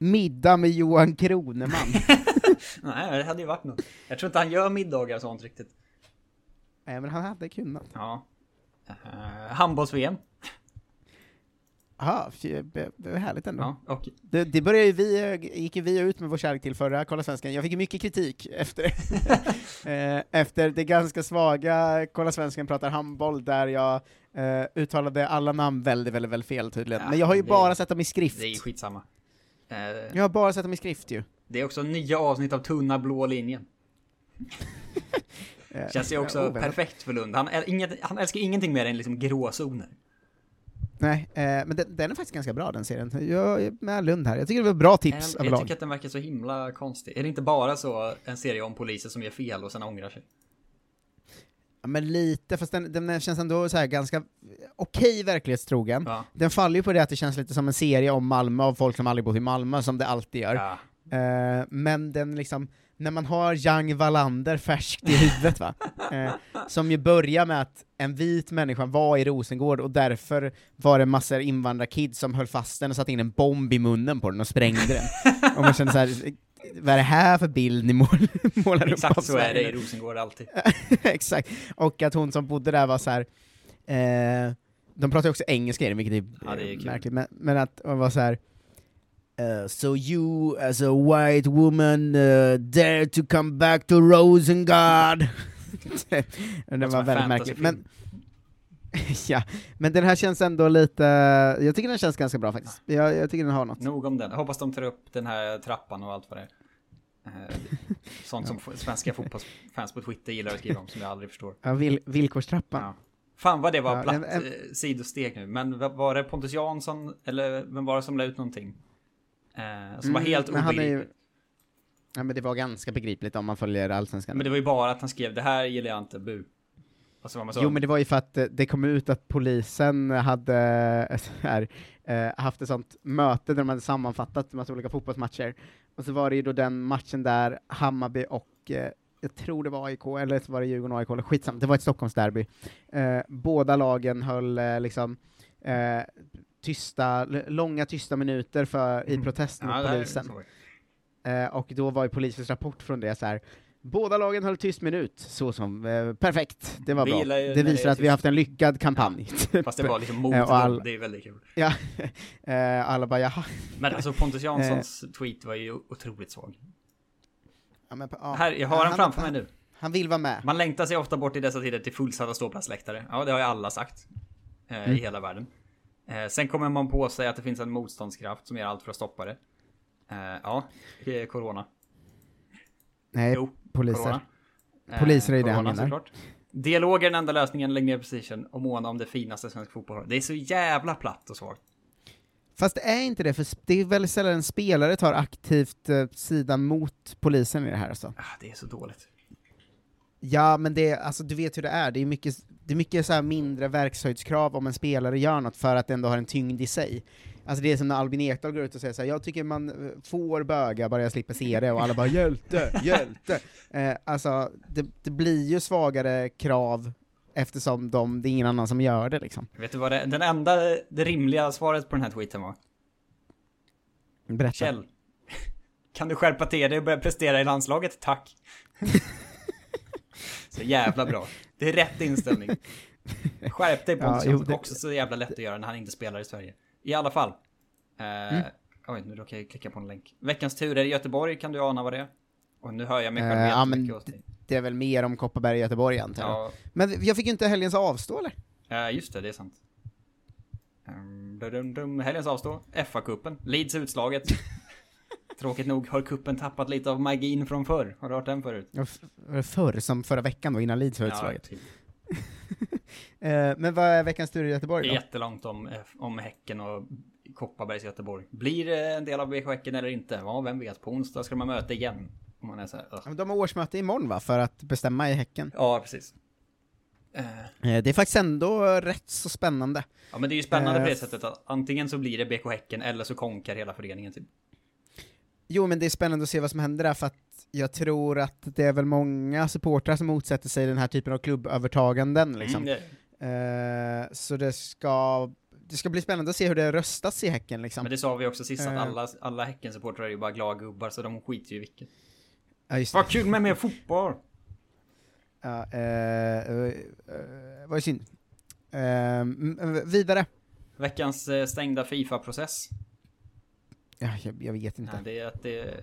Middag med Johan Kroneman. Nej, det hade ju varit något. Jag tror inte han gör middagar och sånt riktigt. Nej, men han hade kunnat. Ja. Handbolls-VM. Aha, det var härligt ändå. Ja, okay. Det började ju vi gick ut med vår kärlek till förra Kollasvenskan. Jag fick ju mycket kritik efter det ganska svaga Kollasvenskan pratar handboll där jag uttalade alla namn väldigt fel tydligen. Ja, men jag har ju bara sett dem i skrift. Det är ju skitsamma. Jag har bara sett dem i skrift ju. Det är också nya avsnitt av Tunna blå linjen. Känns ju också perfekt för Lund. Han älskar ingenting mer än liksom gråzoner. Nej, men den är faktiskt ganska bra, den serien. Jag är med Lund här. Jag tycker det var bra tips. Jag tycker att den verkar så himla konstig. Är det inte bara så en serie om poliser som gör fel och sen ångrar sig? Ja, men lite, fast den känns ändå så här ganska okej verklighetstrogen. Ja. Den faller ju på det att det känns lite som en serie om Malmö av folk som aldrig bott i Malmö, som det alltid gör. Ja. Men den liksom, när man har Young Wallander färskt i huvudet va? Som ju börjar med att en vit människa var i Rosengård och därför var det massor invandrarkids som höll fast den och satt in en bomb i munnen på den och sprängde den. Och man kände så här, vad är det här för bild ni målar upp? Exakt så är det i Rosengård alltid. Exakt. Och att hon som bodde där var så här, de pratade också engelska i det, vilket är märkligt. Men att hon var så här, so you as a white woman dare to come back to Rosengård. Den var väldigt märklig. Men ja, men den här känns ändå lite, jag tycker den känns ganska bra faktiskt. Jag tycker den har något. Nog om den. Jag hoppas de tar upp den här trappan och allt vad det är. Sånt som svenska fotbollsfans på Twitter gillar att skriva om, som jag aldrig förstår. Ja, villkorstrappan. Ja. Fan vad det var platt sidostek nu. Men var det Pontus Jansson eller vem var det som lade ut någonting? Som var helt obegripligt. Ja, men det var ganska begripligt om man följer allsvenskan. Men det var ju bara att han skrev, det här gillar jag inte, bu. Jo, men det var ju för att det kom ut att polisen hade haft ett sånt möte där de hade sammanfattat en massa olika fotbollsmatcher. Och så var det ju då den matchen där Hammarby och jag tror det var AIK, eller så var det Djurgården och AIK, eller skitsamt, det var ett Stockholmsderby. Båda lagen höll långa tysta minuter i protest mot polisen. Och då var ju polisens rapport från det så här: båda lagen höll tyst minut, så som perfekt. Det var bra. Det visar att vi har haft en lyckad kampanj. Ja. Fast det var liksom mot dem. Det är väldigt kul. Ja. Alla bara jaha. Men alltså Pontus Janssons tweet var ju otroligt svag. Ja, men, här, jag har han framför mig nu. Han vill vara med. Man längtar sig ofta bort i dessa tider till fullsatta ståplatsläktare. Ja, det har ju alla sagt i hela världen. Sen kommer man på sig att det finns en motståndskraft som gör allt för att stoppa det. Ja, corona. Nej, jo, poliser. Corona. Poliser är corona, det han menar. Dialog är den enda lösningen, lägg ner precision och måna om det finaste svenska fotboll. Det är så jävla platt och svagt. Fast det är inte det, för det är väl sällan en spelare tar aktivt sidan mot polisen i det här. Alltså. Det är så dåligt. Ja, men det, alltså, du vet hur det är. Det är mycket så här mindre verkshöjdskrav om en spelare gör något för att den ändå har en tyngd i sig. Alltså det är som när Albin Ekdal går ut och säger så här, jag tycker man får böga bara jag slipper se det. Och alla bara, hjälte. Alltså det blir ju svagare krav eftersom det är ingen annan som gör det liksom. Vet du vad det rimliga svaret på den här tweeten var? Berätta. Kjell, kan du skärpa till dig och börja prestera i landslaget? Tack. Så jävla bra. Det är rätt inställning. Skärp dig på det. Också så jävla lätt att göra när han inte spelar i Sverige. I alla fall. Oj, nu råkar jag klicka på en länk. Veckans tur är i Göteborg, kan du ana vad det är? Och nu hör jag mig själv det är väl mer om Kopparberg och Göteborg antagligen. Ja. Men jag fick ju inte helgens avstå, eller? Just det, det är sant. Helgens avstå, FA-kuppen, Leeds utslaget. Tråkigt nog har kuppen tappat lite av magin från förr. Har du hört den förut? Förr, som förra veckan då, innan Leeds var utslaget. Ja, men vad är veckans tur i Göteborg då? Det är jättelångt om Häcken och Kopparbergs Göteborg. Blir det en del av BK Häcken eller inte? Ja, vem vet, på onsdag ska man möta igen om man är så här, de har årsmöte imorgon va? För att bestämma i Häcken. Ja, precis. Det är faktiskt ändå rätt så spännande. Ja, men det är ju spännande på det sättet att antingen så blir det BK Häcken eller så konkar hela föreningen typ. Jo, men det är spännande att se vad som händer där, för att jag tror att det är väl många supportrar som motsätter sig den här typen av klubbövertaganden liksom. Så det ska bli spännande att se hur det röstas i Häcken liksom. Men det sa vi också sist att alla Häckensupportrar är ju bara glada gubbar, så de skiter ju i vilket. Vad kul med mer fotboll. Vad är synd. Vidare. Veckans stängda FIFA-process. Ja, jag vet inte. Nej, det är att det är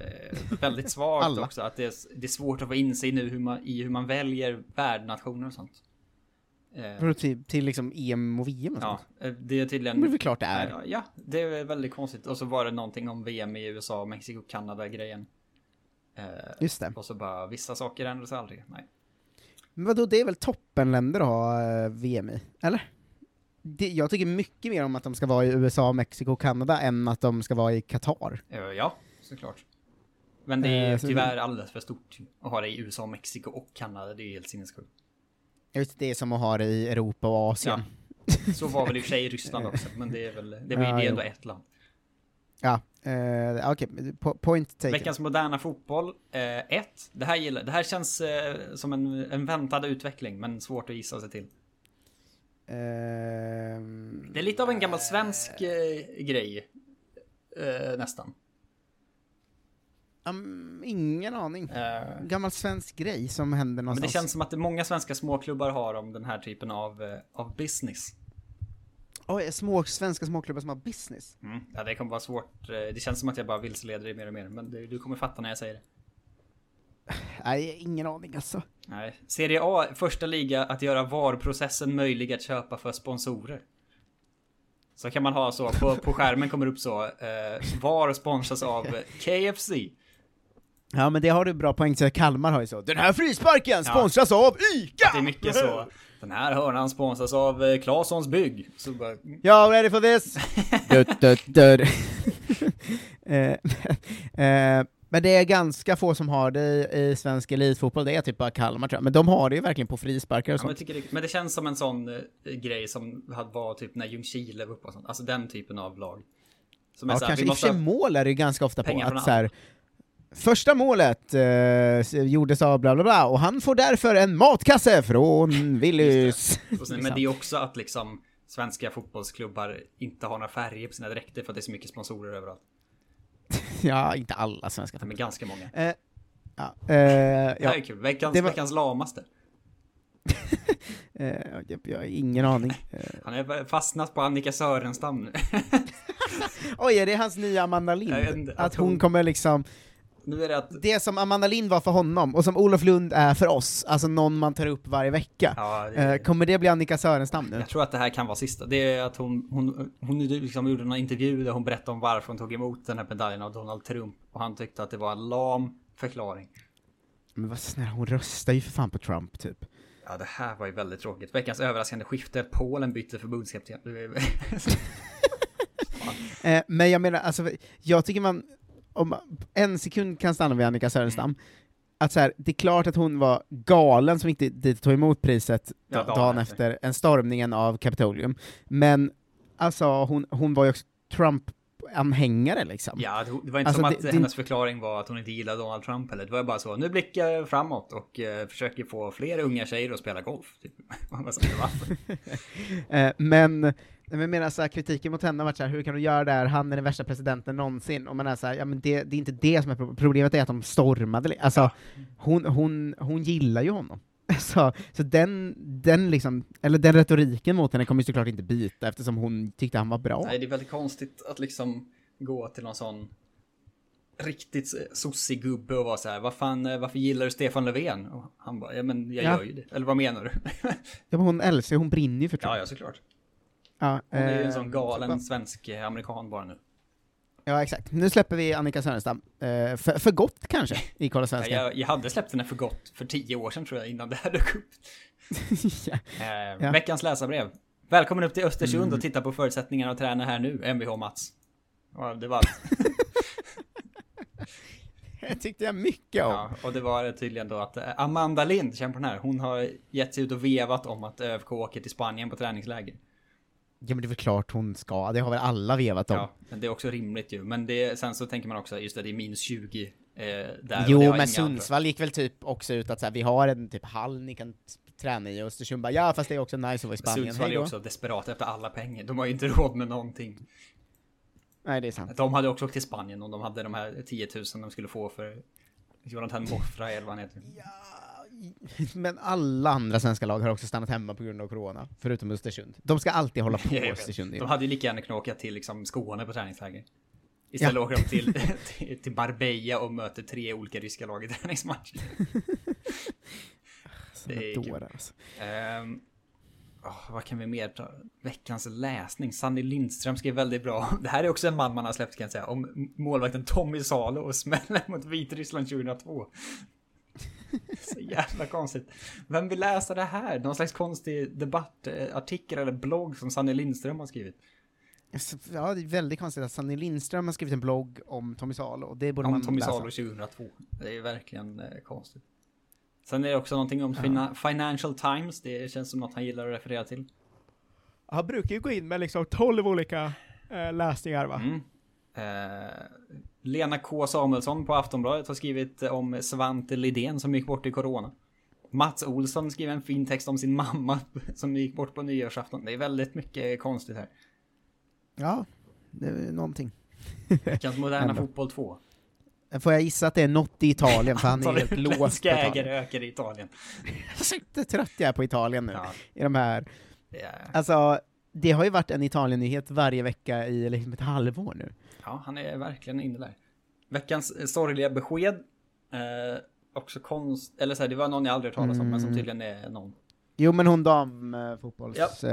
väldigt svagt också. Att det är svårt att få inse nu hur man väljer värdnationer och sånt. Till liksom EM och VM och ja, sånt. Det är tydligen... Men det är klart det är. Ja, det är väldigt konstigt. Och så var det någonting om VM i USA, Mexiko, Kanada-grejen. Just det. Och så bara, vissa saker ändras aldrig. Nej. Men vadå, det är väl toppenländer att ha VM i, eller? Jag tycker mycket mer om att de ska vara i USA, Mexiko och Kanada än att de ska vara i Qatar. Ja, såklart. Men det är tyvärr alldeles för stort att ha det i USA, Mexiko och Kanada. Det är ju helt sinnessjukt. Jag vet, det är som att ha det i Europa och Asien. Ja. Så var väl i och för sig i Ryssland också, men det är väl det ändå ett land. Ja, okej. Point taken. Veckans moderna fotboll 1. Det här känns som en väntad utveckling, men svårt att gissa sig till. Det är lite av en gammal svensk grej nästan. Ingen aning. Gammal svensk grej som händer någonstans. Men det känns som att det många svenska småklubbar har om den här typen av business. Oj, svenska småklubbar som har business. Ja, det kommer vara svårt. Det känns som att jag bara vilseleder dig mer och mer, men du kommer fatta när jag säger det. Nej, ingen aning alltså. Nej. Serie A, första liga att göra VAR-processen möjlig att köpa för sponsorer. Så kan man ha så, på skärmen kommer upp så, VAR sponsras av KFC. Ja, men det har du bra poäng till. Kalmar har ju så, den här frisparken sponsras av ICA! Att det är mycket så, den här hörnan sponsras av Claessons bygg. Så bara... Ja, ready for this! Men det är ganska få som har det i svensk elitfotboll. Det är typ bara Kalmar, tror jag. Men de har det ju verkligen på frisparkar och sånt. Men det känns som en sån grej som var typ när Ljungskile var uppe och sånt. Alltså den typen av lag. Som är ja, så här, kanske. Vi måste... I och för sig mål är det ju ganska ofta på. Att så här, första målet gjordes av bla bla bla. Och han får därför en matkasse från Willys. Det. Men det är också att liksom svenska fotbollsklubbar inte har några färger på sina dräkter för att det är så mycket sponsorer överallt. Ja, inte alla svenska. Men ganska många. Det är kul. Veckans lamaste. Jag har ingen aning. Han är fastnat på Annika Sörenstam nu. Oj, är det hans nya Amanda Lind? Att hon kommer liksom... Nu är det, det som Amanda Lind var för honom och som Olof Lund är för oss, alltså någon man tar upp varje vecka. Ja, det... Kommer det bli Annika Sörenstam nu? Jag tror att det här kan vara sista. Det är att hon liksom gjorde en intervju där hon berättade om varför hon tog emot den här medaljen av Donald Trump, och han tyckte att det var en lam förklaring. Men vad snälla, hon röstar ju för fan på Trump typ. Ja, det här var ju väldigt tråkigt. Veckans överraskande skifte, Polen bytte förbundskapten. Men jag menar, alltså, jag tycker man om en sekund kan stanna vid Annika Sörenstam. Att så här, det är klart att hon var galen som inte tog emot priset dagen efter en stormningen av Kapitolium. Men alltså hon var ju också Trump-anhängare liksom. Ja, det var inte alltså, som att hennes förklaring var att hon inte gillade Donald Trump eller. Det var bara så, nu blickar jag framåt och försöker få fler unga tjejer att spela golf. Typ. Men menar så här, kritiken mot henne har varit så här, hur kan du göra det här? Han är den värsta presidenten någonsin. Och man är så här, ja men det är inte det som är problemet, är att de stormade. Alltså, hon gillar ju honom. Alltså, så den liksom, eller den retoriken mot henne kommer ju såklart inte byta eftersom hon tyckte han var bra. Nej, det är väldigt konstigt att liksom gå till någon sån riktigt sossig gubbe och vara så här, varför gillar du Stefan Löfven? Och han bara, ja men jag gör ju det. Eller vad menar du? Ja, men hon älskar, hon brinner ju för Trump. Ja, såklart. Ja, hon är ju en sån galen svensk amerikan bara nu. Ja, exakt. Nu släpper vi Annika Sörenstam för gott kanske i Kolla Svenska. Ja, jag hade släppt den för gott för 10 år sedan tror jag, innan det här dök upp. Veckans läsarbrev. Välkommen upp till Östersund och titta på förutsättningarna och träna här nu, MBH Mats. Ja, det var allt. Det tyckte jag mycket om. Ja, och det var tydligen då att Amanda Lind, kämpa den här, hon har gett sig ut och vevat om att ÖFK åker till Spanien på träningsläger. Ja, men det är väl klart hon ska. Det har väl alla vevat om. Ja, men det är också rimligt ju. Men sen så tänker man också, just det är minus 20 där. Jo, men Sundsvall gick väl typ också ut att så här, vi har en typ hall ni kan träna i. Och Östersund bara, ja fast det är också nice att vara i Spanien. Sundsvall är också desperat efter alla pengar. De har ju inte råd med någonting. Nej, det är sant. De hade också åkt till Spanien om de hade de här 10 000 de skulle få för Jonathan Morsay eller vad han heter. Ja. Men alla andra svenska lag har också stannat hemma på grund av corona, förutom Östersund. De ska alltid hålla på Östersund. De hade ju lika gärna kunnat åka till liksom, Skåne på träningsläger. Istället åker de till Barbeia och möter 3 olika ryska lag i träningsmatchen. Det är dårar, alltså. Vad kan vi mer ta? Veckans läsning. Sanny Lindström skrev väldigt bra. Det här är också en man har släppt, kan jag säga. Om målvakten Tommy Salo och smäller mot Vitryssland 2002. Så jävla konstigt. Vem vill läsa det här? Någon slags konstig debattartikel eller blogg som Sanny Lindström har skrivit. Ja, det är väldigt konstigt att Sanny Lindström har skrivit en blogg om Tommy Salo. Det borde man Tommy läsa. Salo 2002. Det är verkligen konstigt. Sen är det också någonting om Financial Times. Det känns som att han gillar att referera till. Han brukar ju gå in med liksom 12 olika läsningar, va? Mm. Lena K. Samuelsson på Aftonbladet har skrivit om Svante Lidén som gick bort i corona. Mats Olsson skriver en fin text om sin mamma som gick bort på nyårsafton. Det är väldigt mycket konstigt här. Ja, det är någonting. Veckans moderna fotboll 2. Får jag gissa att det är något i Italien, för han är helt låst på Italien. Ökar i Italien. Jag är trött jag är på Italien nu. Ja. I de här. Yeah. Alltså, det har ju varit en Italien-nyhet varje vecka i liksom ett halvår nu. Ja, han är verkligen inne där. Veckans sorgliga besked. Också eller så här, det var någon jag aldrig talat om, men som tydligen är någon. Jo, men hon damfotbolls... Ja.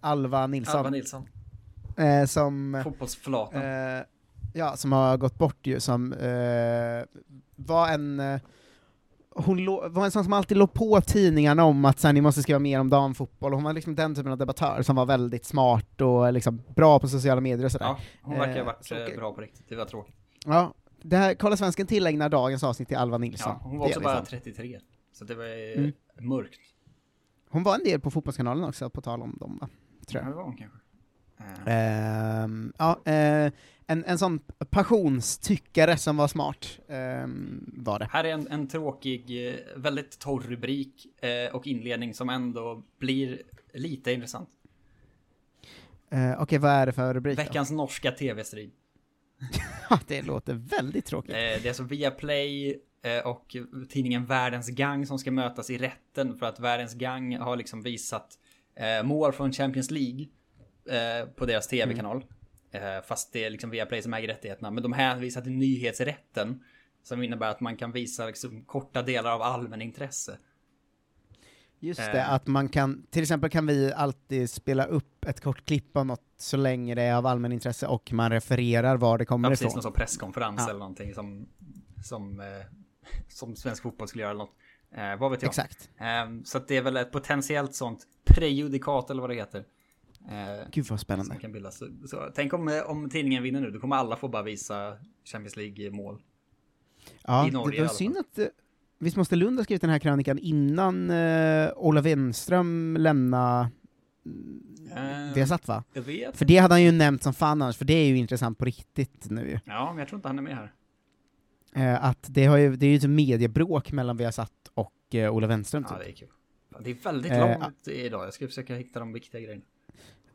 Alva Nilsson. Alva Nilsson. Som... Fotbollsflatan. Ja, som har gått bort ju, som var en var en sån som alltid låg på tidningarna om att så här, ni måste skriva mer om damfotboll, och hon var liksom den typen av debattör som var väldigt smart och liksom bra på sociala medier och sådär. Ja, hon verkar ha varit bra på riktigt, det var tråkigt. Ja, det här Kolla Svensken tillägnar dagens avsnitt till Alva Nilsson. Ja, hon var också bara 33, så det var mörkt. Hon var en del på Fotbollskanalen också, på tal om dem, va? Tror jag. Ja, det var hon kanske. En sån passionstyckare som var smart var det. Här är en tråkig, väldigt torr rubrik och inledning som ändå blir lite intressant. Okej, vad är det för rubrik? Veckans då? Norska tv-strid. Det låter väldigt tråkigt. Det är så Viaplay och tidningen Världens Gang som ska mötas i rätten för att Världens Gang har liksom visat mål från Champions League på deras tv-kanal. Fast det är liksom Viaplay som äger rättigheterna, men de hänvisar till nyhetsrätten som innebär att man kan visa liksom korta delar av allmän intresse. Just det, att man kan, till exempel kan vi alltid spela upp ett kort klipp av något så länge det är av allmän intresse och man refererar var det kommer ifrån. Ja, precis, någon sån presskonferens eller någonting som svensk fotboll skulle göra eller något. Vad vet jag? Exakt. Så att det är väl ett potentiellt sånt prejudikat eller vad det heter. Gud vad spännande. Så, tänk om tidningen vinner nu, då kommer alla få bara visa Champions League-mål. Ja, i Norge, det var synd att visst måste Lund ha skrivit den här krönikan innan Ola Wenström lämnade Viasat, va? Jag vet. För det hade han ju nämnt som fan annars, för det är ju intressant på riktigt nu. Ja, men jag tror inte han är med här. Att det är ju ett mediebråk mellan Viasat och Ola Wenström. Ja, det är kul. Det är väldigt långt idag, jag ska försöka hitta de viktiga grejerna.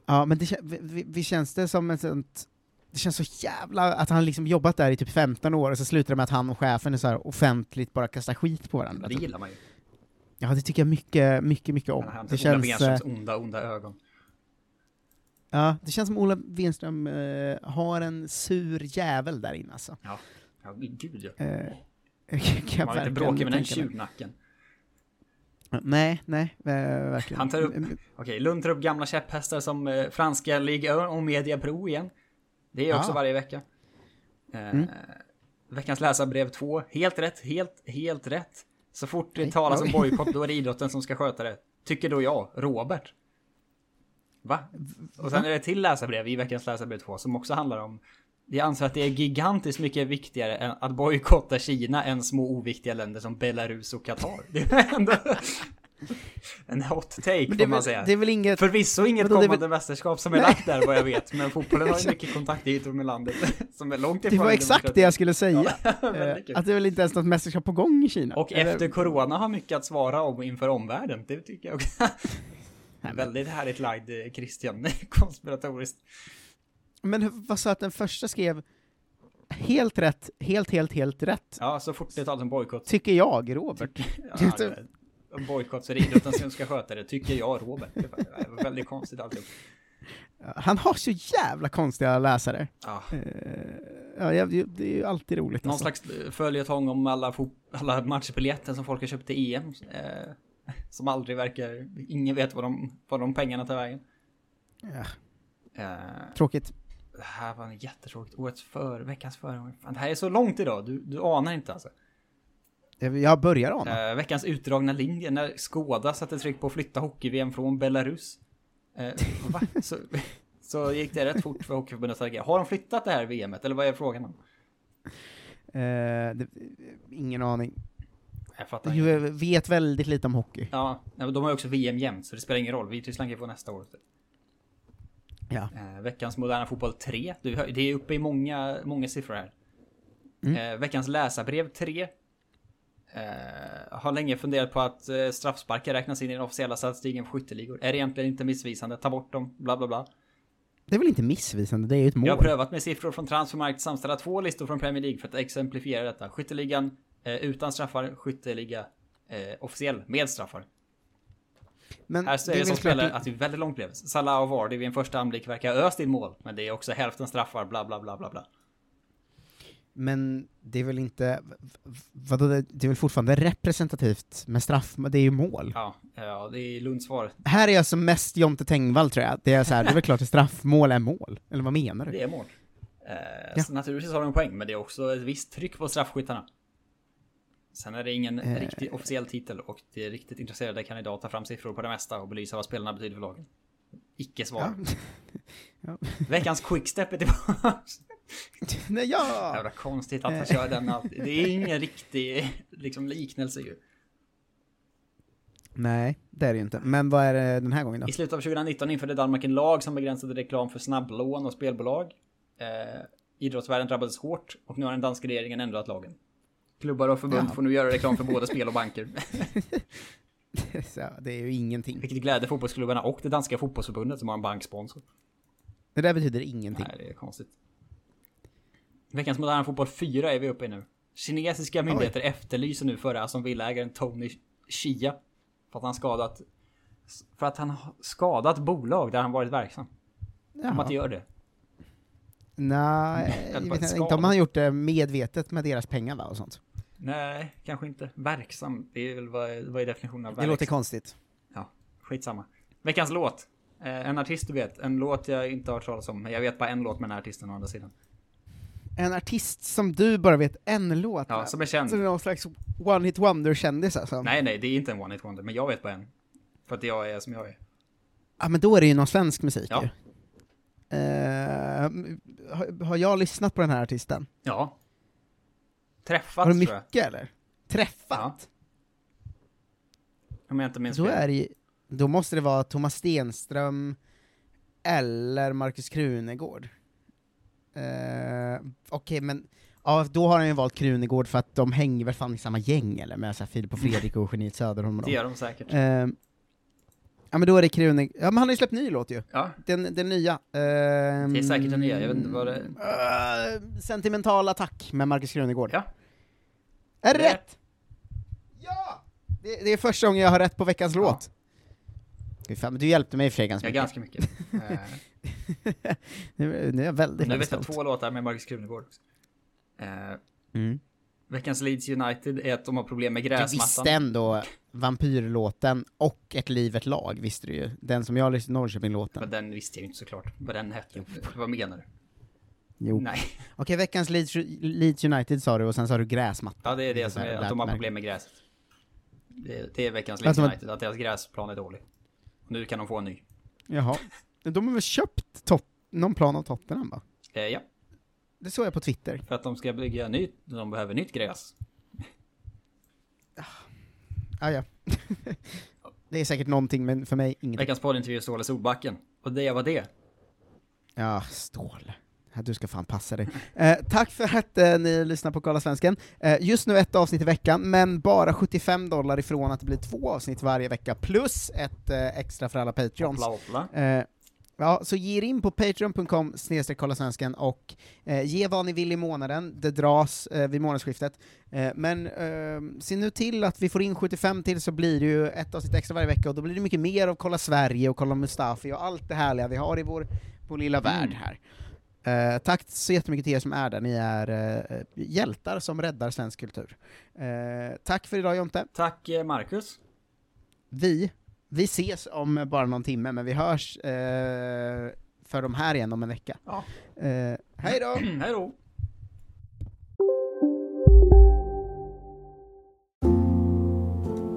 Ja, men vi känns det som ett sånt... Det känns så jävla... Att han liksom jobbat där i typ 15 år och så slutar det med att han och chefen är så här offentligt bara kastar skit på varandra. Det gillar man ju. Ja, det tycker jag mycket, mycket, mycket om. Ja, det känns... Wenströms onda ögon. Ja, det känns som Ola Wenström har en sur jävel där inne, alltså. Ja gud ja. Kan man inte bråka med den tjurnacken. Nej, verkligen. Han tar upp, Lund tar upp gamla käpphästar som franska Ligue 1 och Media Pro igen. Det är också varje vecka. Veckans läsarbrev 2. Helt rätt, helt rätt. Så fort det talas om bojkott, då är det idrotten som ska sköta det. Tycker då jag, Robert. Va? Och sen är det till läsarbrev i veckans läsarbrev 2 som också handlar om... Jag anser att det är gigantiskt mycket viktigare än att bojkotta Kina än små oviktiga länder som Belarus och Qatar. Det är ändå en hot take, får man säga. Det är väl inget... Förvisso inget kommande mästerskap som är lagt där, vad jag vet. Men fotbollen har ju mycket kontaktytor med landet som är långt ifrån. Det var exakt det jag skulle säga. Att det är väl inte ens något mästerskap på gång i Kina. Och efter corona har mycket att svara om inför omvärlden. Det tycker jag också. Väldigt härligt lagd, Christian. Konspiratoriskt. Men vad sa att den första skrev helt rätt. Helt rätt. Ja, så fort det talas om bojkott. Tycker jag, Robert. Om bojkott så är det idrotten som ska sköta det. Tycker jag, Robert. Det var väldigt konstigt alltid. Han har så jävla konstiga läsare. Ja. Ja, det är ju alltid roligt. Någon slags följetong om alla matchbiljetter som folk har köpt till EM. Som aldrig verkar... Ingen vet vad de pengarna tar vägen. Ja. Tråkigt. Det här var en jättetråkigt. Veckans förgång. Det här är så långt idag. Du anar inte alltså. Jag börjar ana. Veckans utdragna linje. När Skoda satte tryck på att flytta hockey-VM från Belarus. Så gick det rätt fort för Hockeyförbundets agerande. Har de flyttat det här VMet? Eller vad är frågan om? Ingen aning. Jag vet väldigt lite om hockey. Ja, men de har ju också VM jämnt, så det spelar ingen roll. Vi i Tyskland kan få nästa år. Ja. Veckans moderna fotboll 3. Det är uppe i många siffror här. Mm. Veckans läsarbrev 3. Har länge funderat på att straffsparkar räknas in i den officiella statistiken för skytteligor. Är det egentligen inte missvisande? Ta bort dem, bla bla bla. Det är väl inte missvisande, det är ju ett mål. Jag har prövat med siffror från Transfermarkt, samställa 2 listor från Premier League för att exemplifiera detta. Skytteligan utan straffar, skytteliga officiell med straffar. Men här ser det som spelare att det är väldigt långt blev. Salah och Vardy vid en första anblick verkar öst i mål, men det är också hälften straffar, bla bla bla bla bla. Men det är väl inte... Vadå, det är väl fortfarande representativt med straff, men det är ju mål. Ja, det är Lunds svar. Här är jag som mest Jonte Tengvall, tror jag. Det är, så här, det är väl klart att straffmål är mål. Eller vad menar du? Det är mål. Så naturligtvis har de en poäng, men det är också ett visst tryck på straffskyttarna. Sen är det ingen riktig officiell titel, och det är riktigt intresserade kan idag ta fram siffror på det mesta och belysa vad spelarna betyder för lagen. Icke-svar. Ja. Veckans quickstep är tillbaka. Nej, ja. Det var konstigt att han kör den alltid. Det är ingen riktig liksom, liknelse ju. Nej, det är det ju inte. Men vad är det den här gången då? I slutet av 2019 införde Danmark en lag som begränsade reklam för snabblån och spelbolag. Idrottsvärlden drabbades hårt, och nu har den danska regeringen ändrat lagen. Klubbar och förbund får nu göra reklam för både spel och banker. Det är ju ingenting. Vilket gläder fotbollsklubbarna och det danska fotbollsförbundet som har en banksponsor. Det där betyder ingenting. Nej, det är konstigt. Veckans moderna fotboll 4 är vi uppe i nu. Kinesiska myndigheter efterlyser nu förra som villägaren Tony Chia för att han skadat bolag där han varit verksam. Jaha. Om att gör det. Nej, jag vet inte om han gjort det medvetet med deras pengar va, och sånt. Nej, kanske inte. Verksam, det är väl vad är definitionen av verksam? Det låter konstigt. Ja, skitsamma. Veckans låt. En artist du vet. En låt jag inte har hört talas om. Jag vet bara en låt med den här artisten å andra sidan. En artist som du bara vet en låt. Ja, som är känd. Som är någon slags one-hit wonder-kändis alltså. Nej, det är inte en one-hit wonder. Men jag vet bara en. För att jag är som jag är. Ja, men då är det ju någon svensk musik ja. Ju. Har jag lyssnat på den här artisten? Ja. Träffat, har du mycket, tror jag. Eller? Träffat? Ja. Om jag inte minns fel. Då måste det vara Thomas Stenström eller Marcus Krunegård. Okej, men ja, då har han ju valt Krunegård för att de hänger väl fan i samma gäng eller med så här Filip och Fredrik och Geniet Söderholm och det gör de säkert. Ja, men då är det Krunegård. Ja, men han har ju släppt ny låt ju. Ja. Den nya. Det är säkert den nya, jag vet inte vad det är. Sentimental attack med Marcus Krunegård. Ja. Är det rätt? Ja! Det är första gången jag har rätt på veckans låt. Fan, men du hjälpte mig för ganska mycket. Ja, ganska mycket. Nu är jag väldigt nu vet jag 2 låtar med Marcus Krunegård också. Veckans Leeds United är att de har problem med gräsmattan. Du visste ändå vampyrlåten och ett livet lag, visste du ju. Den som jag har lyssnat Norrköping-låten. Men den visste jag inte såklart. Vad den hette. Vad menar du? Jo. Nej. Okej, veckans Leeds United sa du och sen sa du gräsmattan. Ja, det är det som är att de har problem med gräset. Det är veckans Leeds United, att deras gräsplan är dålig. Nu kan de få en ny. Jaha. De har väl köpt någon plan av Tottenham va? Ja. Det såg jag på Twitter. För att de ska bygga nytt. De behöver nytt gräs. Ja. Det är säkert någonting, men för mig inget. Veckans poddintervju Ståle Solbakken. Och det var det. Ja, Ståle. Du ska fan passa dig. Tack för att ni lyssnar på Kolla Svensken. Just nu 1 avsnitt i veckan, men bara $75 ifrån att det blir 2 avsnitt varje vecka plus ett extra för alla Patreons. Ja, så ge er in på patreon.com/kollasvenskan och ge vad ni vill i månaden. Det dras vid månadsskiftet. Men se nu till att vi får in 75 till, så blir det ju ett avsnitt extra varje vecka. Och då blir det mycket mer av Kolla Sverige och Kolla Mustafi och allt det härliga vi har i vår lilla värld här. Tack så jättemycket till er som är där. Ni är hjältar som räddar svensk kultur. Tack för idag, Jonte. Tack, Marcus. Vi ses om bara någon timme, men vi hörs för de här igen om en vecka. Ja. Hej då! Hej då!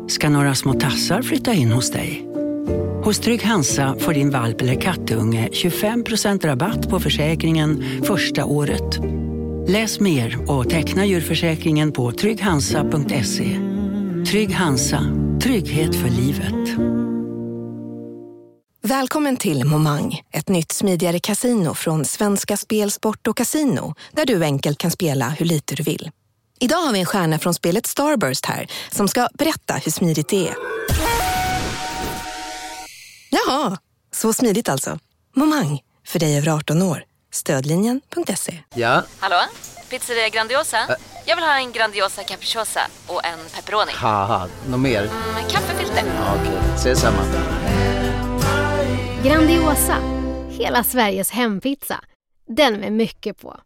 Ska några små tassar flytta in hos dig? Hos Trygg Hansa får din valp eller kattunge 25% rabatt på försäkringen första året. Läs mer och teckna djurförsäkringen på trygghansa.se. Trygg Hansa. Trygghet för livet. Välkommen till Momang, ett nytt smidigare kasino från Svenska Spel, Sport och Casino, där du enkelt kan spela hur lite du vill. Idag har vi en stjärna från spelet Starburst här som ska berätta hur smidigt det är. Jaha, så smidigt alltså. Momang, för dig över 18 år. Stödlinjen.se. Ja? Hallå? Pizzeria Grandiosa? Jag vill ha en Grandiosa capricciosa och en pepperoni. Haha, något mer? Kaffefilter. Ja, okej, ses samma. Grandiosa, hela Sveriges hempizza. Den med mycket på.